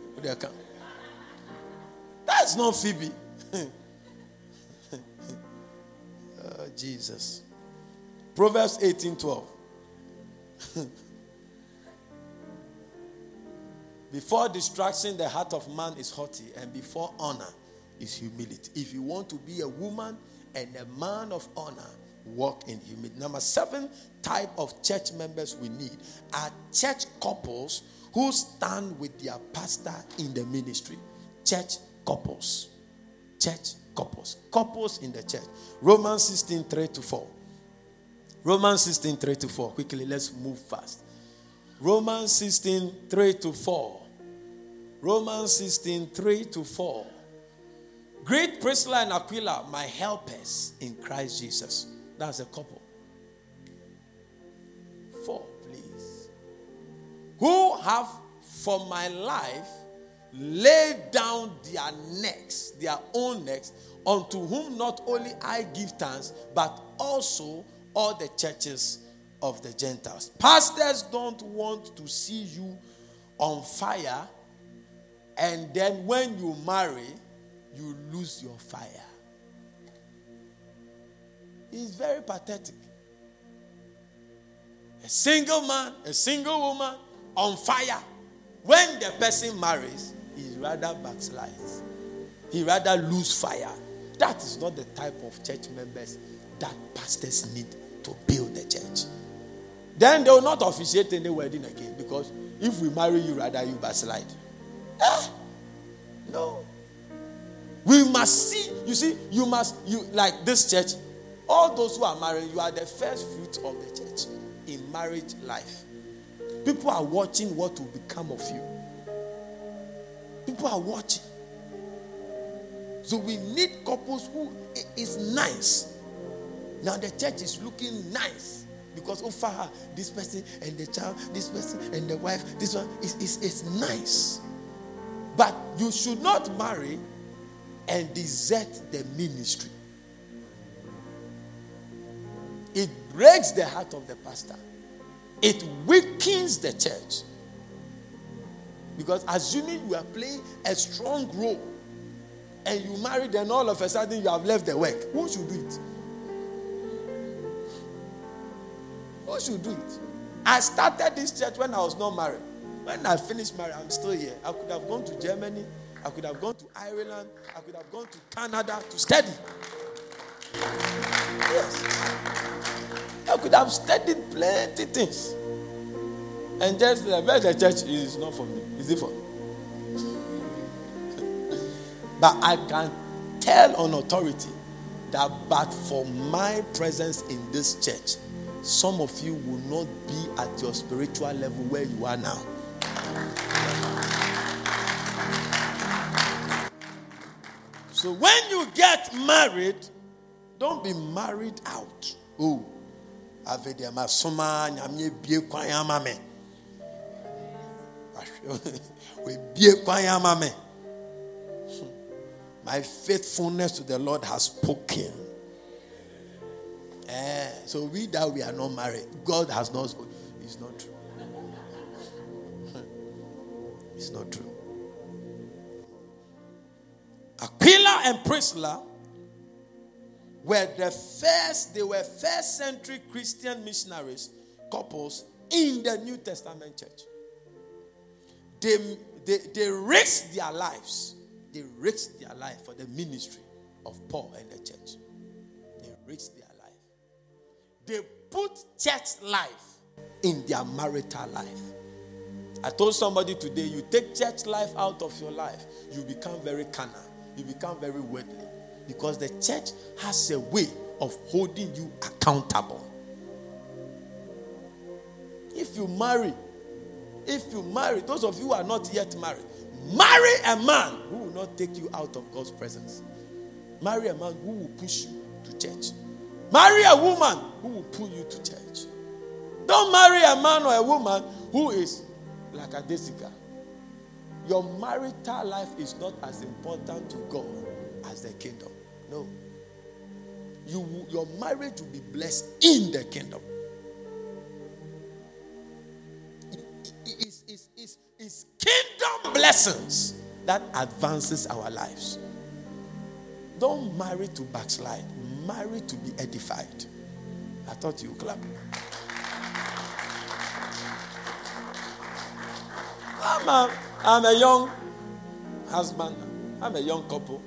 That's not Phoebe. Oh, Jesus. Proverbs eighteen twelve. Before distraction, the heart of man is haughty, and before honor is humility. If you want to be a woman and a man of honor, walk in humility. Number seven type of church members we need are church couples who stand with their pastor in the ministry. Church couples. Church couples. Couples in the church. Romans sixteen three to four. Romans sixteen three to four. Quickly, let's move fast. Romans sixteen three to four. Romans sixteen three to four. Greet Priscilla and Aquila, my helpers in Christ Jesus. That's a couple. Four, please. Who have for my life lay down their necks, their own necks, unto whom not only I give thanks, but also all the churches of the Gentiles. Pastors don't want to see you on fire, and then when you marry, you lose your fire. It's very pathetic. A single man, a single woman on fire. When the person marries, he rather backslides. He rather lose fire. That is not the type of church members that pastors need to build the church. Then they will not officiate any wedding again, because if we marry you, rather you backslide. Ah, no. We must see, you see, you must, you like this church, all those who are married, you are the first fruit of the church in marriage life. People are watching what will become of you. People are watching. So we need couples who it is nice. Now the church is looking nice because oh far this person and the child, this person and the wife, this one is is is nice. But you should not marry and desert the ministry. It breaks the heart of the pastor. It weakens the church. Because assuming you are playing a strong role and you marry, then all of a sudden you have left the work. Who should do it? Who should do it? I started this church when I was not married. When I finished marriage, I'm still here. I could have gone to Germany. I could have gone to Ireland. I could have gone to Canada to study. Yes. I could have studied plenty things. And just the where the church is not for me. Is it for me? But I can tell on authority that but for my presence in this church, some of you will not be at your spiritual level where you are now. So when you get married, don't be married out. Oh. My faithfulness to the Lord has spoken. So we that we are not married, God has not spoken. It's not true. It's not true. Aquila and Priscilla were the first, they were first century Christian missionaries couples in the New Testament church. They, they, they risked their lives. They risked their life for the ministry of Paul and the church. They risked their life. They put church life in their marital life. I told somebody today, you take church life out of your life, you become very carnal. You become very worldly. Because the church has a way of holding you accountable. If you marry, if you marry, those of you who are not yet married, marry a man who will not take you out of God's presence. Marry a man who will push you to church. Marry a woman who will pull you to church. Don't marry a man or a woman who is like a Lackadaisical. Your marital life is not as important to God as the kingdom. No. You, your marriage will be blessed in the kingdom. It, it, it's, it's, it's, it's kingdom blessings that advances our lives. Don't marry to backslide. Marry to be edified. I thought you clapped. I'm a, I'm a young husband. I'm a young couple.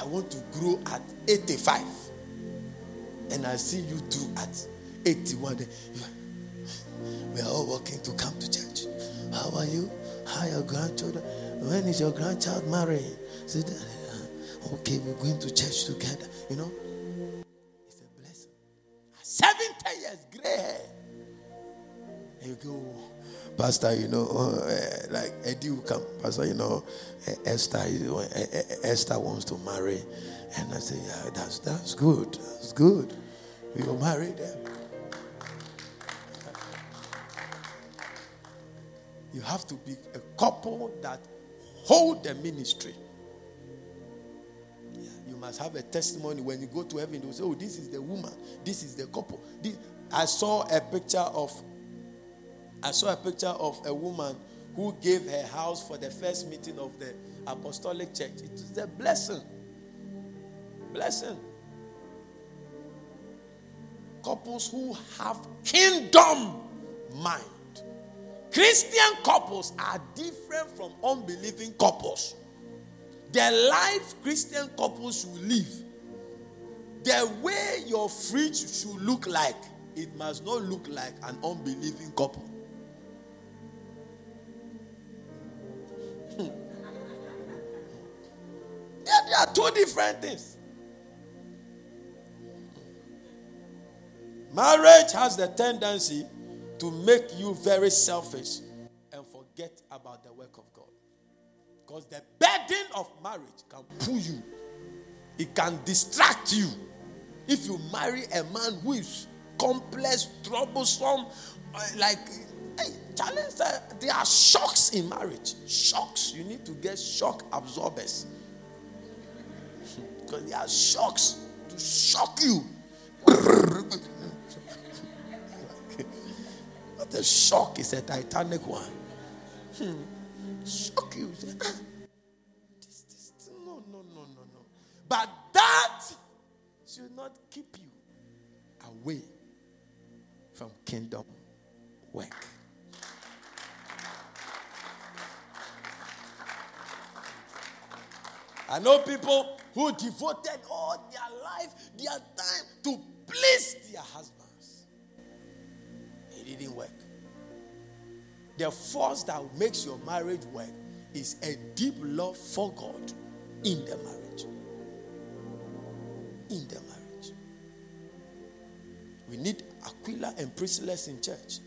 I want to grow at eighty-five. And I see you two at eighty-one. We are all working to come to church. How are you? How are your grandchildren? When is your grandchild marrying? Okay, we're going to church together. You know, it's a blessing. seventy years, gray hair. And you go, Pastor, you know, uh, like Eddie will come. Pastor, you know, uh, Esther, uh, uh, Esther wants to marry. And I say, yeah, that's, that's good. That's good. We will marry them. You have to be a couple that hold the ministry. Yeah, you must have a testimony. When you go to heaven, you will say, oh, this is the woman. This is the couple. This. I saw a picture of I saw a picture of a woman who gave her house for the first meeting of the apostolic church. It is a blessing. Blessing. Couples who have kingdom mind. Christian couples are different from unbelieving couples. The life Christian couples should live, the way your fridge should look like, it must not look like an unbelieving couple. Yeah, they are two different things. Marriage has the tendency to make you very selfish and forget about the work of God. Because the burden of marriage can pull you. It can distract you. If you marry a man who is complex, troublesome, like, hey, challenge, there are shocks in marriage. Shocks. You need to get shock absorbers. Because there are shocks to shock you. But the shock is a titanic one. Hmm. Shock you. This, this, no, no, no, no, no. But that should not keep you away from kingdom work. I know people who devoted all their life, their time to please their husbands. It didn't work. The force that makes your marriage work is a deep love for God in the marriage. In the marriage. We need Aquila and Priscilla in church.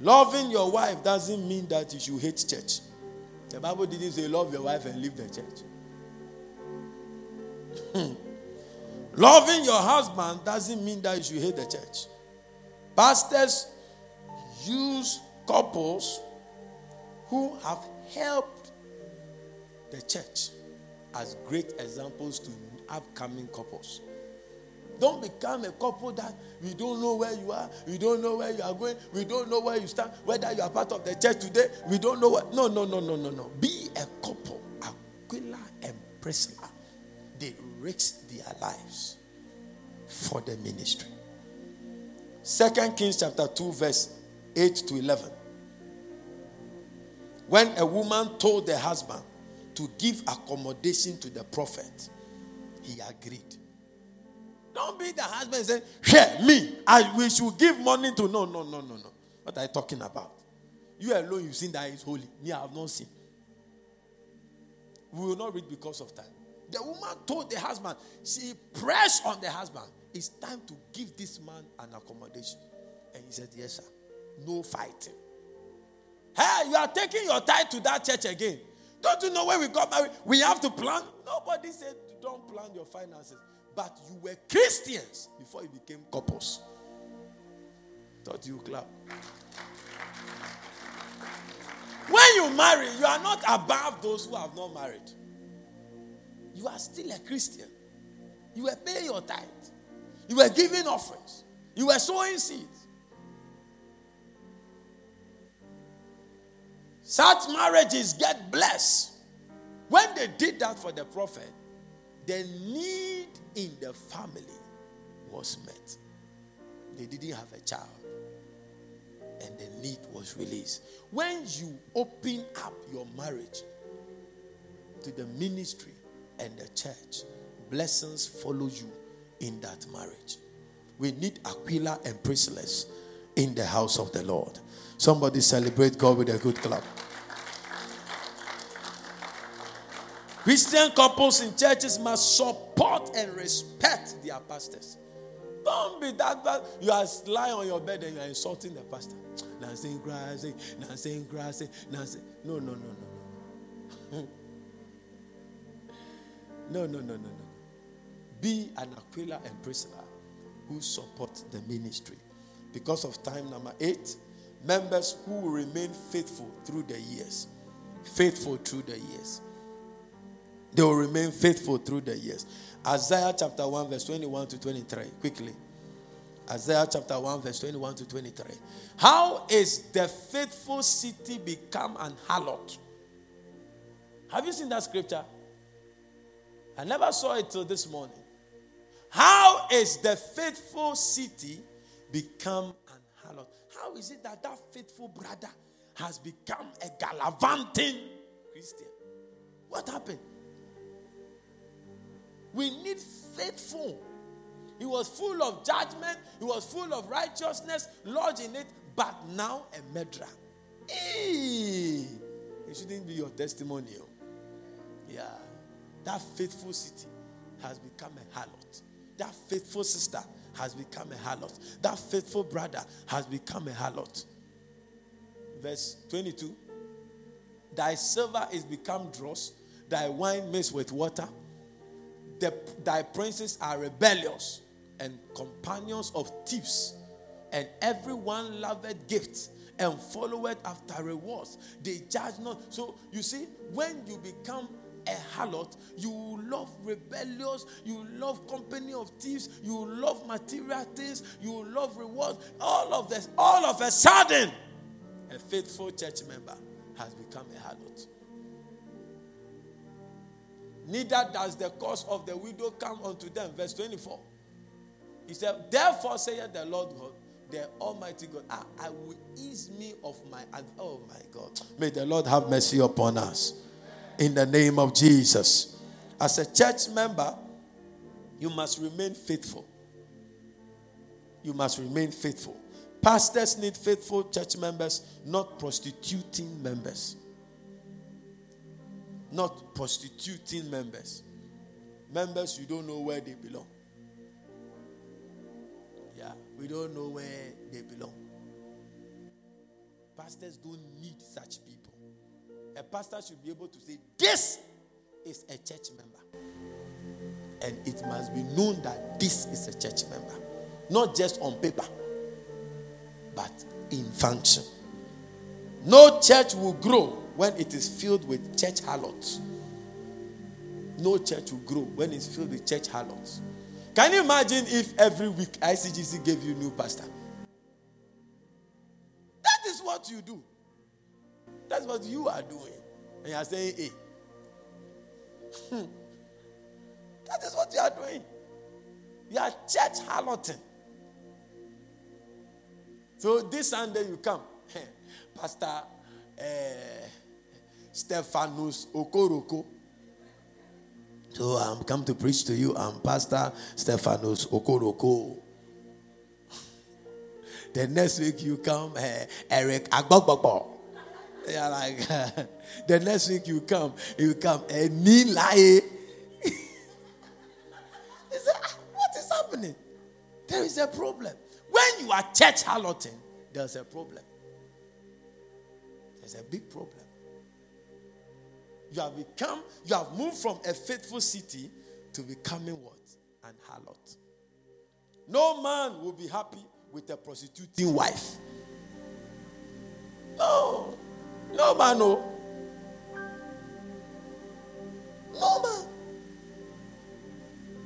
Loving your wife doesn't mean that you should hate church. The Bible didn't say love your wife and leave the church. Loving your husband doesn't mean that you should hate the church. Pastors use couples who have helped the church as great examples to upcoming couples. Don't become a couple that we don't know where you are, we don't know where you are going, we don't know where you stand, whether you are part of the church today, we don't know what. No, no, no, no, no, no. Be a couple. Aquila and Priscilla, they risked their lives for the ministry. Second Kings chapter two, verse eight to eleven. When a woman told her husband to give accommodation to the prophet, he agreed. Don't be the husband saying, "Share me, I we should give money to." No, no, no, no, no. What are you talking about? You alone, you've seen that is holy. Me, I have not seen. We will not read because of time. The woman told the husband, she pressed on the husband, "It's time to give this man an accommodation." And he said, "Yes, sir." No fighting. Hey, you are taking your time to that church again. Don't you know when we got married, we have to plan? Nobody said don't plan your finances. But you were Christians before you became couples. Thought you clap. When you marry, you are not above those who have not married. You are still a Christian. You were paying your tithe. You were giving offerings. You were sowing seeds. Such marriages get blessed. When they did that for the prophet, the need in the family was met. They didn't have a child, and the need was released. When you open up your marriage to the ministry and the church, blessings follow you in that marriage. We need Aquila and Priscilla in the house of the Lord. Somebody celebrate God with a good clap. Christian couples in churches must support and respect their pastors. Don't be that bad. You are lying on your bed and you are insulting the pastor. Nothing grassy, nothing grassy, nothing. No, no, no, no, no. No, no, no, no, no. Be an Aquila and Priscilla who support the ministry. Because of time, number eight, members who remain faithful through the years. Faithful through the years. They will remain faithful through the years. Isaiah chapter one, verse twenty-one to twenty-three. Quickly. Isaiah chapter one, verse twenty-one to twenty-three. How is the faithful city become an harlot? Have you seen that scripture? I never saw it till this morning. How is the faithful city become an harlot? How is it that that faithful brother has become a gallivanting Christian? What happened? We need faithful. He was full of judgment. He was full of righteousness, lodged in it, but now a murderer. Eee! It shouldn't be your testimony. Yeah. That faithful city has become a harlot. That faithful sister has become a harlot. That faithful brother has become a harlot. Verse twenty-two. Thy silver is become dross. Thy wine mixed with water. The, thy princes are rebellious and companions of thieves, and everyone loveth gifts and followeth after rewards. They judge not. So you see, when you become a harlot, you love rebellious, you love company of thieves, you love material things, you love rewards. All of this, all of a sudden, a faithful church member has become a harlot. Neither does the cause of the widow come unto them. Verse twenty-four. He said, "Therefore saith the Lord God, the Almighty God, I, I will ease me of my ad-. Oh my God. May the Lord have mercy upon us. In the name of Jesus. As a church member, you must remain faithful. You must remain faithful. Pastors need faithful church members, not prostituting members. Not prostituting members. Members, you don't know where they belong. Yeah, we don't know where they belong. Pastors don't need such people. A pastor should be able to say, "This is a church member." And it must be known that this is a church member. Not just on paper, but in function. No church will grow when it is filled with church harlots. No church will grow when it's filled with church harlots. Can you imagine if every week I C G C gave you new pastor? That is what you do. That's what you are doing. And you are saying, hey. That is what you are doing. You are church harloting. So this Sunday you come. Pastor uh, Stephanus Okoroko. So I'm um, come to preach to you. I'm um, Pastor Stephanus Okoroko. The next week you come, uh, Eric Agbogbogbo. They are like, uh, the next week you come, you come, and me lie. What is happening? There is a problem. When you are church harloting, there's a problem. There's a big problem. You have become, you have moved from a faithful city to becoming what? An harlot. No man will be happy with a prostituting wife. No. No man, no. No man.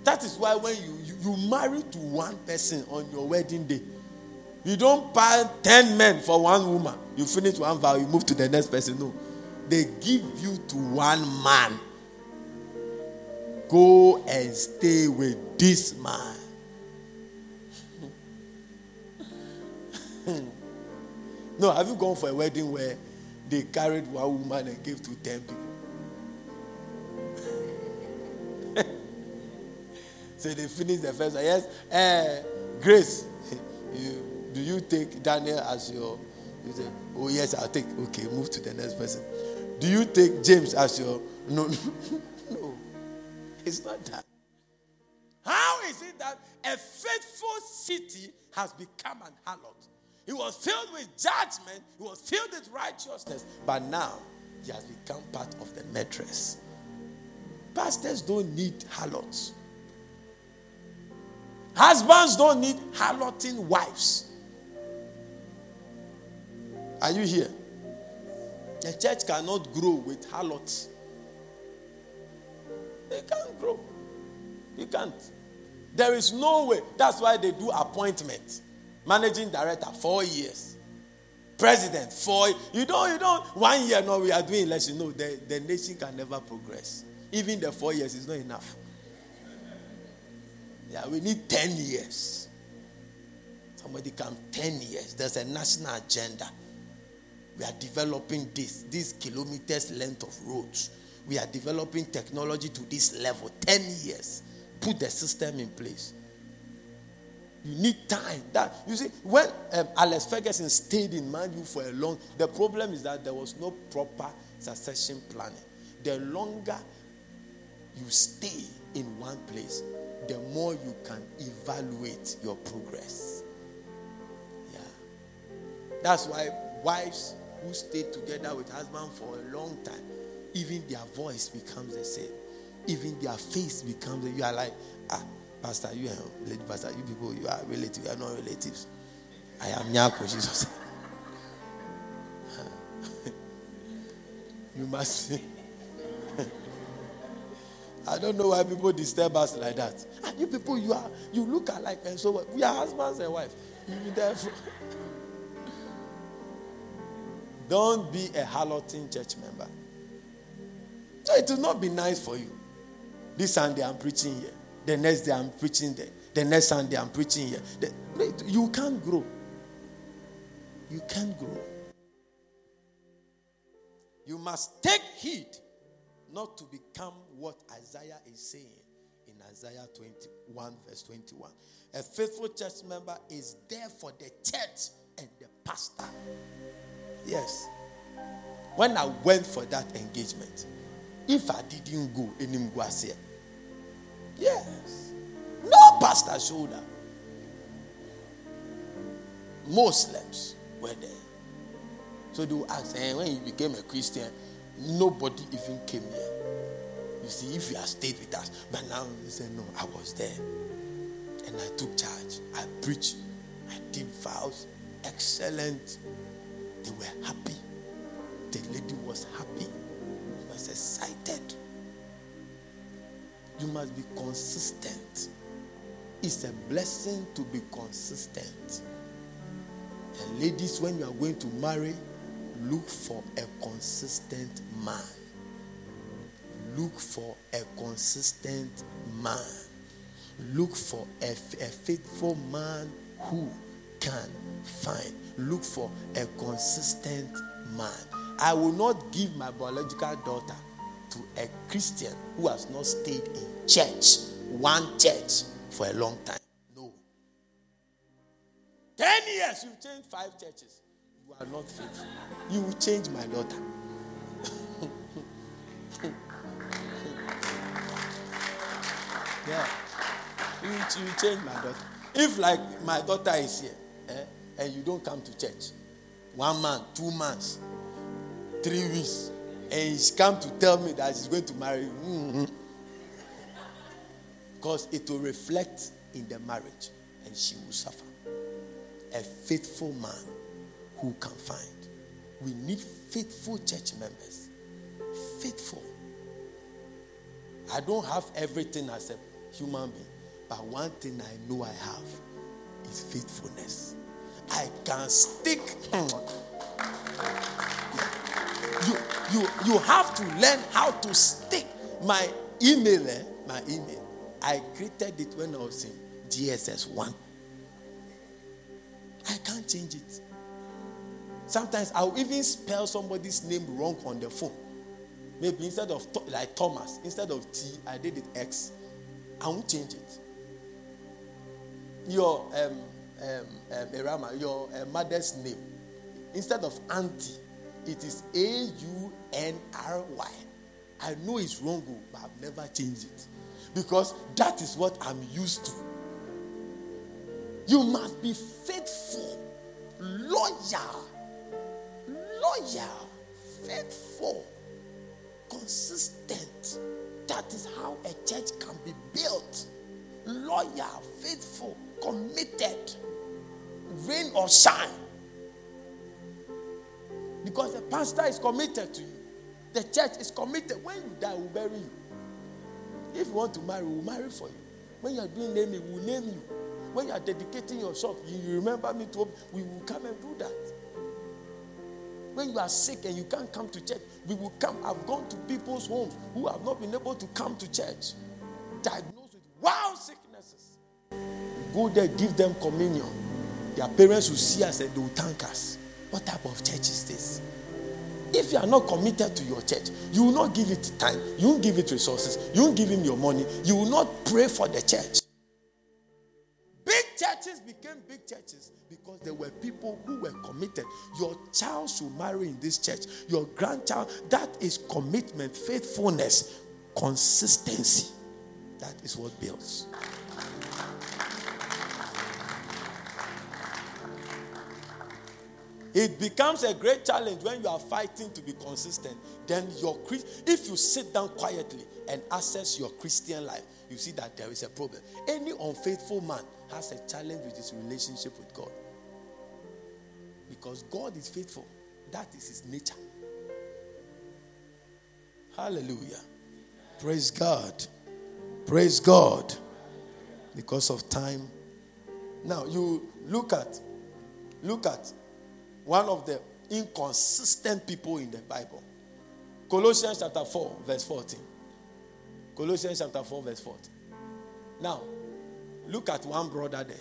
That is why when you, you, you marry to one person on your wedding day, you don't buy ten men for one woman. You finish one vow, you move to the next person. No. They give you to one man. Go and stay with this man. No, have you gone for a wedding where they carried one woman and gave to ten people? So they finished the first one. Yes, uh, Grace, you, do you take Daniel as your? You say, oh yes, I'll take. Okay, move to the next person. Do you take James as your? No, no, it's not that. How is it that a faithful city has become an harlot? He was filled with judgment. He was filled with righteousness. But now, he has become part of the mattress. Pastors don't need harlots. Husbands don't need harloting wives. Are you here? The church cannot grow with harlots. They can't grow. You can't. There is no way. That's why they do appointments. Managing director, four years. President, four. You don't, you don't. One year, no, we are doing less. You know, the, the nation can never progress. Even the four years is not enough. Yeah, we need ten years. Somebody come, ten years. There's a national agenda. We are developing this, these kilometers length of roads. We are developing technology to this level. Ten years. Put the system in place. You need time. That you see, when um, Alex Ferguson stayed in Man U for a long, the problem is that there was no proper succession planning. The longer you stay in one place, the more you can evaluate your progress. Yeah, that's why wives who stay together with husband for a long time, even their voice becomes the same, even their face becomes. You are like, ah. Pastor, you are lady pastor, you people, you are relatives, you are not relatives. I am Nyako, Jesus. You must see. I don't know why people disturb us like that. And you people, you are, you look alike, and so we are husbands and wives. You therefore don't be a harloting church member. So it will not be nice for you. This Sunday I'm preaching here. The next day I'm preaching there. The next Sunday I'm preaching here. The, you can't grow. You can't grow. You must take heed not to become what Isaiah is saying in Isaiah twenty-one, verse twenty-one. A faithful church member is there for the church and the pastor. Yes. When I went for that engagement, if I didn't go, anyone was here. Yes. No pastor showed up. Muslims were there. So they would ask, hey, when you became a Christian, nobody even came here. You see, if you have stayed with us. But now you say, no, I was there. And I took charge. I preached. I did vows. Excellent. They were happy. The lady was happy. She was excited. You must be consistent. It's a blessing to be consistent. And ladies, when you are going to marry, look for a consistent man. Look for a consistent man. Look for a, a faithful man who can find. Look for a consistent man. I will not give my biological daughter to a Christian who has not stayed in church, one church, for a long time. No. Ten years, you've changed five churches. You are not faithful. You will change my daughter. Yeah. You will change my daughter. If, like, my daughter is here, eh, and you don't come to church, one month, two months, three weeks, and she come to tell me that she's going to marry you. Mm-hmm. Because it will reflect in the marriage and she will suffer. A faithful man who can find. We need faithful church members. Faithful. I don't have everything as a human being, but one thing I know I have is faithfulness. I can stick. You, you, you have to learn how to stick. My email, eh? my email. I created it when I was in G S S one. I can't change it. Sometimes I'll even spell somebody's name wrong on the phone. Maybe instead of like Thomas, instead of T, I did it X. I won't change it. Your um, um, um, your uh, mother's name, instead of auntie, it is A U N R Y. I know it's wrong, but I've never changed it. Because that is what I'm used to. You must be faithful, loyal, loyal, faithful, consistent. That is how a church can be built. Loyal, faithful, committed, rain or shine. Because the pastor is committed to you. The church is committed. When you die, we'll bury you. If you want to marry, we'll marry for you. When you are doing naming, we'll name you. When you are dedicating yourself, you remember me to, we will come and do that. When you are sick and you can't come to church, we will come. I've gone to people's homes who have not been able to come to church. Diagnosed with wild sicknesses. We go there, give them communion. Their parents will see us and they will thank us. What type of church is this? If you are not committed to your church, you will not give it time, you won't give it resources, you won't give him your money, you will not pray for the church. Big churches became big churches because there were people who were committed. Your child should marry in this church, your grandchild. That is commitment, faithfulness, consistency. That is what builds. It becomes a great challenge when you are fighting to be consistent. Then your if you sit down quietly and assess your Christian life, you see that there is a problem. Any unfaithful man has a challenge with his relationship with God. Because God is faithful. That is his nature. Hallelujah. Praise God. Praise God. Because of time. Now you look at, look at one of the inconsistent people in the Bible. Colossians chapter four, verse fourteen. Colossians chapter four, verse fourteen. Now, look at one brother there.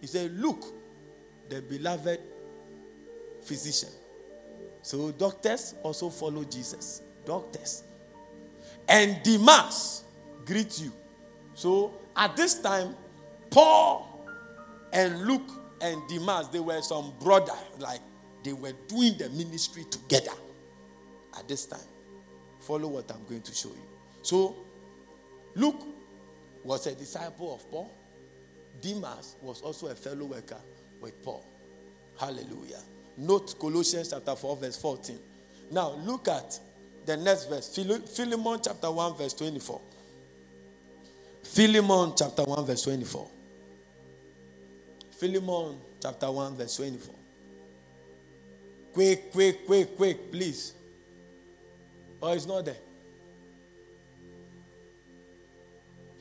He said, look, the beloved physician. So doctors also follow Jesus. Doctors. And Demas greet you. So at this time, Paul and Luke and Demas, they were some brother, like, they were doing the ministry together at this time. Follow what I'm going to show you. So, Luke was a disciple of Paul. Demas was also a fellow worker with Paul. Hallelujah. Note Colossians chapter four, verse fourteen. Now, look at the next verse. Philemon chapter one, verse twenty-four. Philemon chapter one, verse twenty-four. Philemon chapter one, verse twenty-four. Quick, quick, quick, quick, please. Oh, it's not there.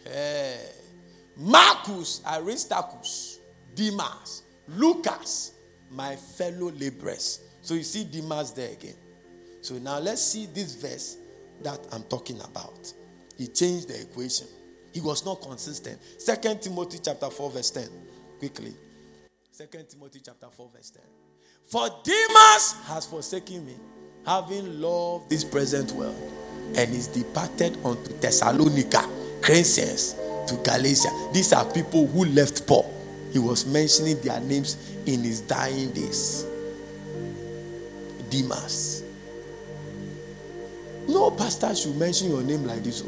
Hey. Marcus, Aristarchus, Demas, Lucas, my fellow laborers. So you see Demas there again. So now let's see this verse that I'm talking about. He changed the equation. He was not consistent. Second Timothy chapter four verse ten. Quickly. Second Timothy chapter four verse ten. For Demas has forsaken me, having loved this present world, and is departed unto Thessalonica, Crescens, to Galatia. These are people who left Paul. He was mentioning their names in his dying days. Demas. No pastor should mention your name like this.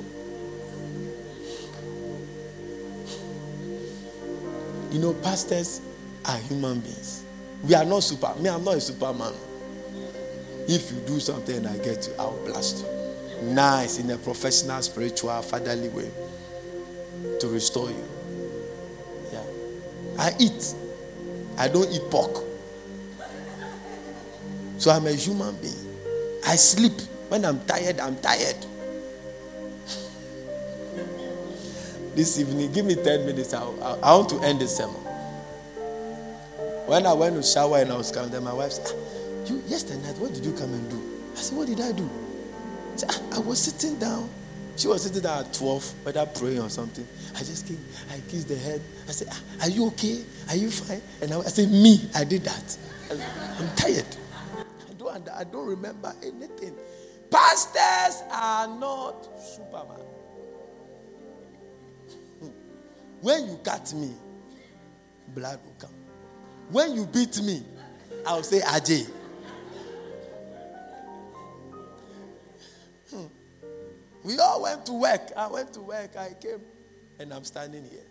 You know, pastors are human beings. We are not super. Me, I'm not a superman. If you do something and I get you, I'll blast you. Nice, in a professional, spiritual, fatherly way to restore you. Yeah. I eat. I don't eat pork. So I'm a human being. I sleep. When I'm tired, I'm tired. This evening, give me ten minutes. I, I, I want to end this sermon. When I went to shower and I was coming, then my wife said, ah, you, yesterday night, what did you come and do? I said, what did I do? I, said, ah, I was sitting down. She was sitting down at twelve, whether praying or something. I just came, I kissed the head. I said, ah, are you okay? Are you fine? And I, I said, me, I did that. I, I'm tired. I don't, I don't remember anything. Pastors are not superman. When you cut me, blood will come. When you beat me, I'll say Ajay. Hmm. We all went to work. I went to work. I came and I'm standing here.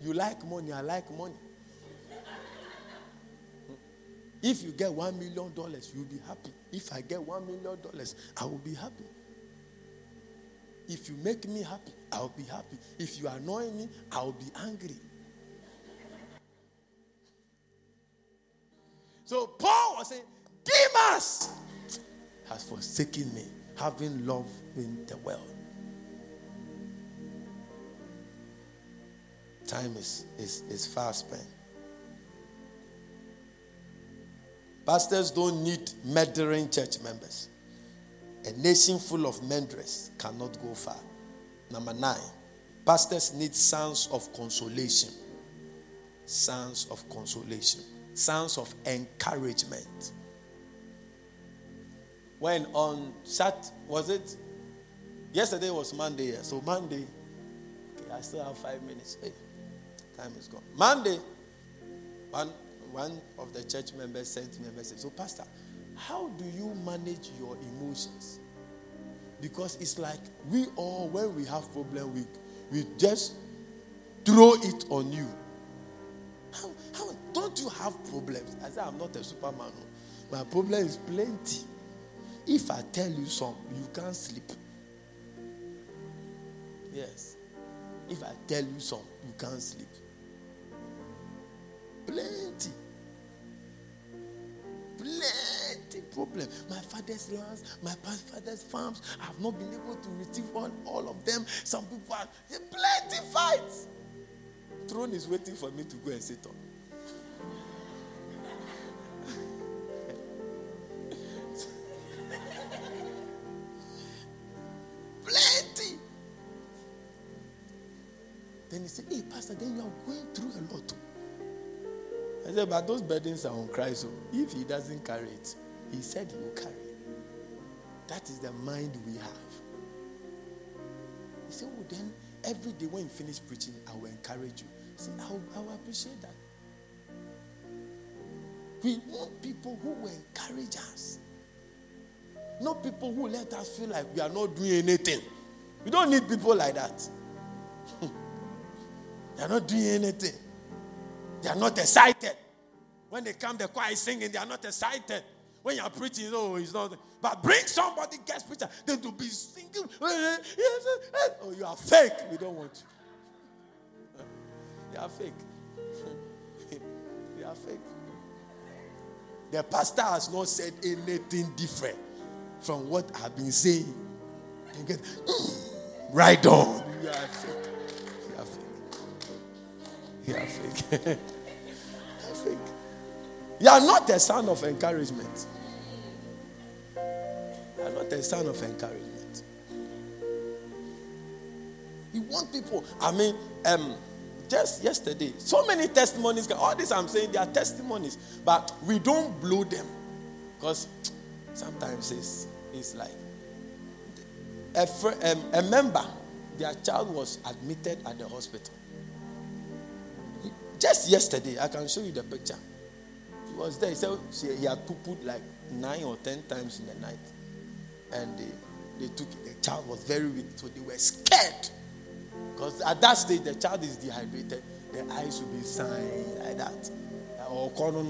You like money. I like money. Hmm. If you get one million dollars, you'll be happy. If I get one million dollars, I will be happy. If you make me happy, I'll be happy. If you annoy me, I'll be angry. So Paul was saying, Demas has forsaken me, having loved in the world. Time is, is, is fast spent. Pastors don't need murdering church members. A nation full of murderers cannot go far. Number nine, pastors need sons of consolation. Sons of consolation. Sons of encouragement. When on Sat, was it? Yesterday was Monday. Yeah. So Monday, okay, I still have five minutes. Hey, time is gone. Monday, one, one of the church members sent me a message. So pastor, how do you manage your emotions? Because it's like we all, when we have problem, we we just throw it on you. How, how don't you have problems? I said, I'm not a superman. My problem is plenty. If I tell you some, you can't sleep. Yes. If I tell you some, you can't sleep. Plenty. Plenty problem. My father's lands, my father's farms, I've not been able to receive all, all of them. Some people are plenty fights. Throne is waiting for me to go and sit on. Plenty. Then he said, hey, pastor, then you are going through a lot. I said, but those burdens are on Christ. So if he doesn't carry it, he said he will carry it. That is the mind we have. He said, well, then every day when you finish preaching, I will encourage you. I said, I will, I will appreciate that. We want people who will encourage us. Not people who let us feel like we are not doing anything. We don't need people like that. They are not doing anything. They are not excited. When they come, the choir is singing. They are not excited. When you are preaching, oh, it's not. But bring somebody, guest preacher, then to be singing. Oh, you are fake. We don't want you. They are fake. They are fake. The pastor has not said anything different from what I've been saying. Get, right on. You are fake. You are fake. You are fake. You are fake. You are not a son of encouragement. You are not a son of encouragement. You want people. I mean, um, just yesterday, so many testimonies. All this I'm saying, they are testimonies, but we don't blow them because sometimes it's it's like a fr- um, a member. Their child was admitted at the hospital. Just yesterday, I can show you the picture. She was there. He said she, he had poo-pooed like nine or ten times in the night. And they, they took it. The child was very weak, so they were scared. Because at that stage, the child is dehydrated. The eyes will be signed like that. Or corner.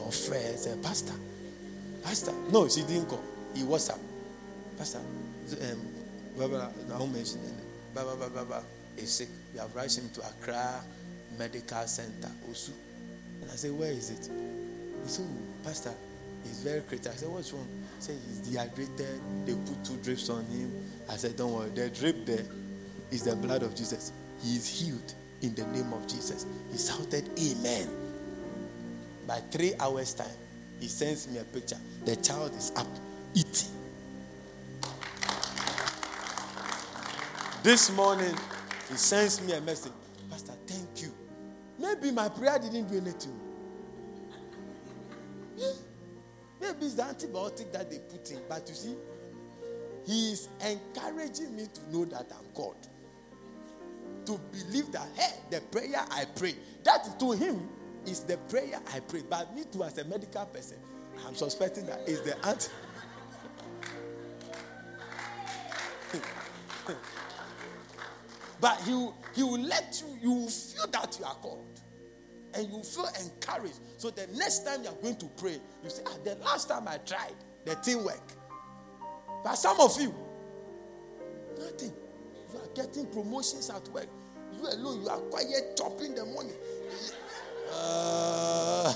Or friend said, Pastor, Pastor. No, she didn't call. He was up. Pastor. Um, blah, blah, blah, I won't mention anything. Blah, blah, blah, blah, blah. He's sick. We have rushed him to Accra Medical Center, Osu. And I said, where is it? He said, oh, Pastor, he's very critical. I said, what's wrong? He said, he's dehydrated. They put two drips on him. I said, don't worry. The drip there is the blood of Jesus. He is healed in the name of Jesus. He shouted, amen. By three hours' time, he sends me a picture. The child is up, eating. This morning, he sends me a message. Pastor, thank you. Maybe my prayer didn't do anything. Yeah. Maybe it's the antibiotic that they put in. But you see, he is encouraging me to know that I'm God. To believe that, hey, the prayer I pray, that to him is the prayer I pray. But me too, as a medical person, I'm suspecting that it's the anti. But he will, he will let you, you will feel that you are called. And you will feel encouraged. So the next time you are going to pray, you say, ah, the last time I tried, the thing worked. But some of you, nothing. You are getting promotions at work. You alone, you are quiet, chopping the money. Uh,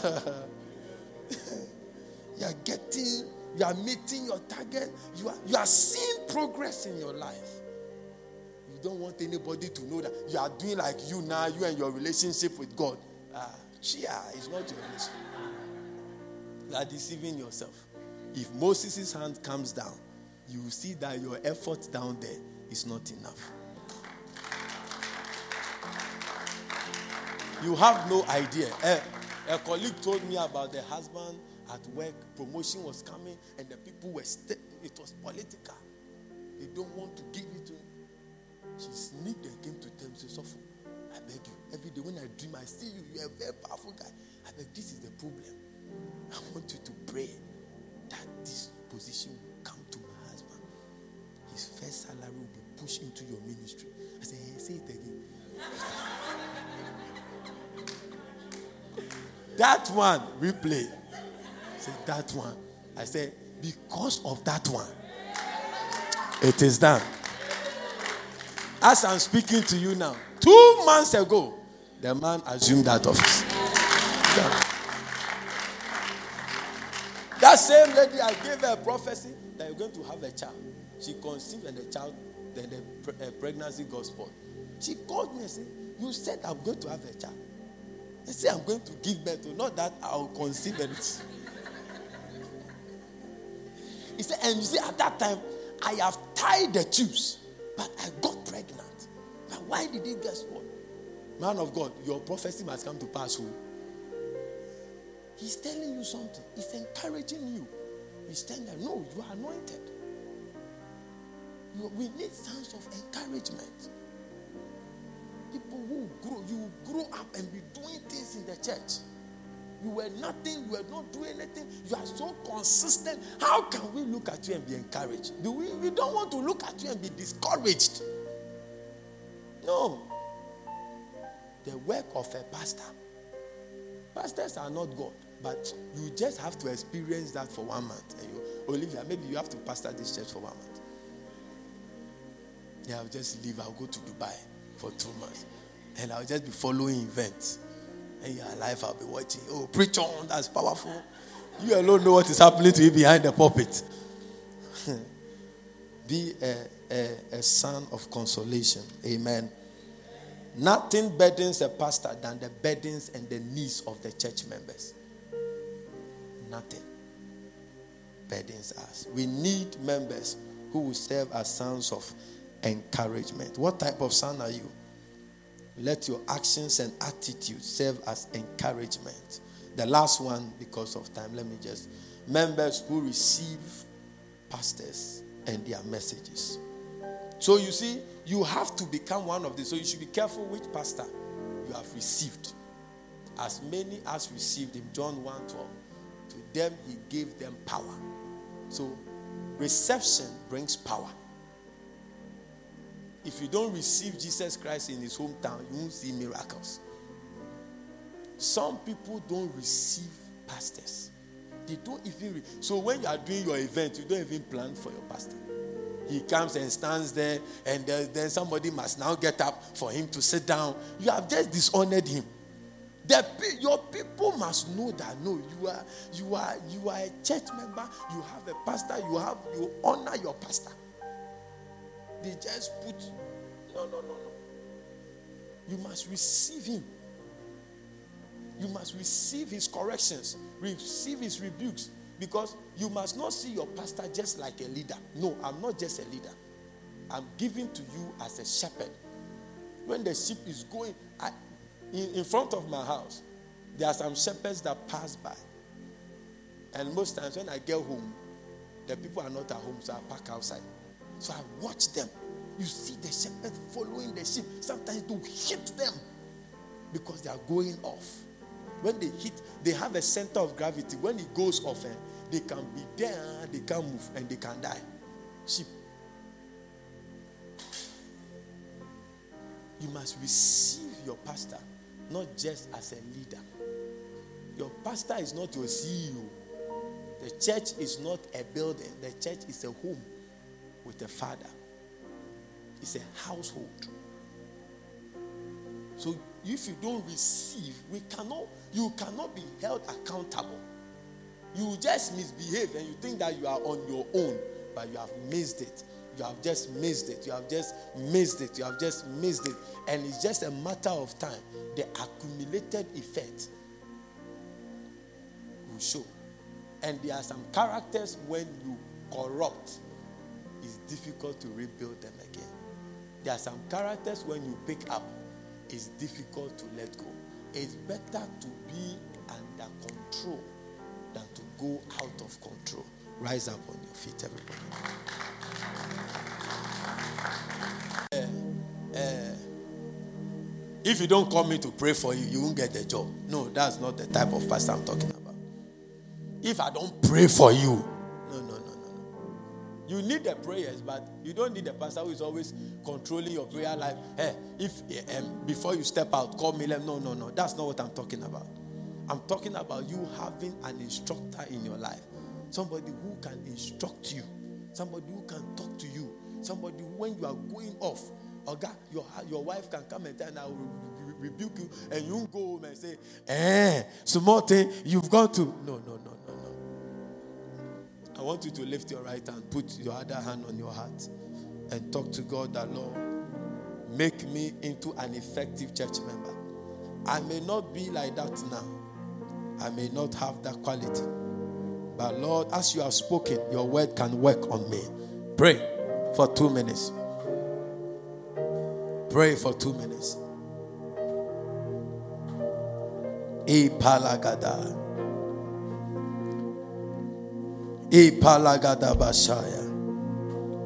you are getting, you are meeting your target. You are, you are seeing progress in your life. Don't want anybody to know that you are doing like you now, you and your relationship with God. Ah, Chia is not your relationship. You are deceiving yourself. If Moses' hand comes down, you will see that your effort down there is not enough. You have no idea. A, a colleague told me about the husband at work, promotion was coming, and the people were st- it was political. They don't want to give it to him. She sneaked and came to tell me, so I beg you, every day when I dream, I see you, you are a very powerful guy. I beg, this is the problem. I want you to pray that this position will come to my husband. His first salary will be pushed into your ministry. I said, hey, say it again. That one, replay. I said, that one. I said, because of that one, it is done. As I'm speaking to you now, two months ago, the man assumed that office. Yeah. That same lady, I gave her a prophecy that you're going to have a child. She conceived and the child, then the pregnancy got spoiled. She called me and said, you said I'm going to have a child. I said, I'm going to give birth to, not that I'll conceive it. He said, and you see, at that time, I have tied the tubes. But I got pregnant. But why did he guess what? Man of God, your prophecy must come to pass. Who? He's telling you something. He's encouraging you. He's telling you, no, you are anointed. You, we need signs of encouragement. People who grow, you grow up and be doing things in the church. You were nothing. You were not doing anything. You are so consistent. How can we look at you and be encouraged? Do we, we don't want to look at you and be discouraged. No. The work of a pastor. Pastors are not God. But you just have to experience that for one month. And you, Olivia, maybe you have to pastor this church for one month. Yeah, I'll just leave. I'll go to Dubai for two months. And I'll just be following events. In your life, I'll be watching. Oh, preach on, that's powerful. You alone know what is happening to you behind the pulpit. Be a, a, a son of consolation. Amen. Nothing burdens a pastor than the burdens and the needs of the church members. Nothing burdens us. We need members who will serve as sounds of encouragement. What type of son are you? Let your actions and attitudes serve as encouragement. The last one, because of time, let me just. Members who receive pastors and their messages. So you see, you have to become one of these. So you should be careful which pastor you have received. As many as received him, John one twelve, to them he gave them power. So reception brings power. If you don't receive Jesus Christ in his hometown, you won't see miracles. Some people don't receive pastors. They don't even... Re- so when you are doing your event, you don't even plan for your pastor. He comes and stands there, and then somebody must now get up for him to sit down. You have just dishonored him. The, your people must know that no, you are you are you are a church member. You have a pastor. You have you honor your pastor. They just put no no no no. You must receive him. You must receive his corrections. Receive his rebukes. Because you must not see your pastor just like a leader. No, I'm not just a leader. I'm giving to you as a shepherd. When the sheep is going, I, in, in front of my house, there are some shepherds that pass by. And most times when I get home, the people are not at home, so I park outside. So I watch them. You see the shepherd following the sheep. Sometimes to hit them because they are going off. When they hit, they have a center of gravity. When it goes off, they can be there, they can move, and they can die. Sheep. You must receive your pastor, not just as a leader. Your pastor is not your C E O. The church is not a building. The church is a home with a father. It's a household. So if you don't receive, we cannot, you cannot be held accountable. You just misbehave and you think that you are on your own, but you have missed it. You have just missed it. You have just missed it. You have just missed it. And it's just a matter of time. The accumulated effect will show. And there are some characters when you corrupt, it's difficult to rebuild them again. There are some characters when you pick up, it's difficult to let go. It's better to be under control than to go out of control. Rise up on your feet, everybody. Uh, uh, if you don't call me to pray for you, you won't get the job. No, that's not the type of pastor I'm talking about. If I don't pray for you, no, no, no, no. You need the prayers, but you don't need the pastor who is always controlling your prayer life. Hey, if um, before you step out, call me. No, no, no. That's not what I'm talking about. I'm talking about you having an instructor in your life. Somebody who can instruct you. Somebody who can talk to you. Somebody who, when you are going off, or God, your, your wife can come and tell you, I will rebuke you, and you go home and say, eh, Sumote, you've got to. No, no, no, no, no. I want you to lift your right hand, put your other hand on your heart, and talk to God that, Lord, make me into an effective church member. I may not be like that now. I may not have that quality. But Lord, as you have spoken, your word can work on me. Pray for two minutes. Pray for two minutes. Ipalagada. Ipalagada Bashaya.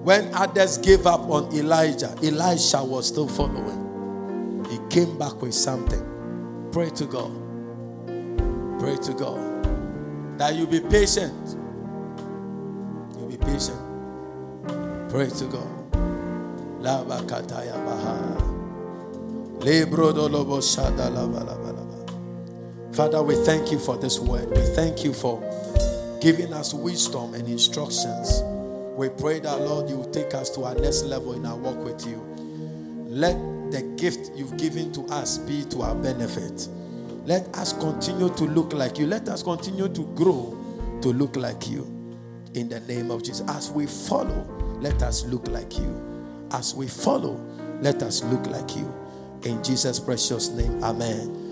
When others gave up on Elijah, Elisha was still following. He came back with something. Pray to God. Pray to God. That you be patient. You be patient. Pray to God. Lava kataya baha. Lebro dolobo shada lava lava lava. Father, we thank you for this word. We thank you for giving us wisdom and instructions. We pray that, Lord, you will take us to our next level in our walk with you. Let the gift you've given to us be to our benefit. Let us continue to look like you. Let us continue to grow to look like you. In the name of Jesus. As we follow, let us look like you. As we follow, let us look like you. In Jesus' precious name, amen.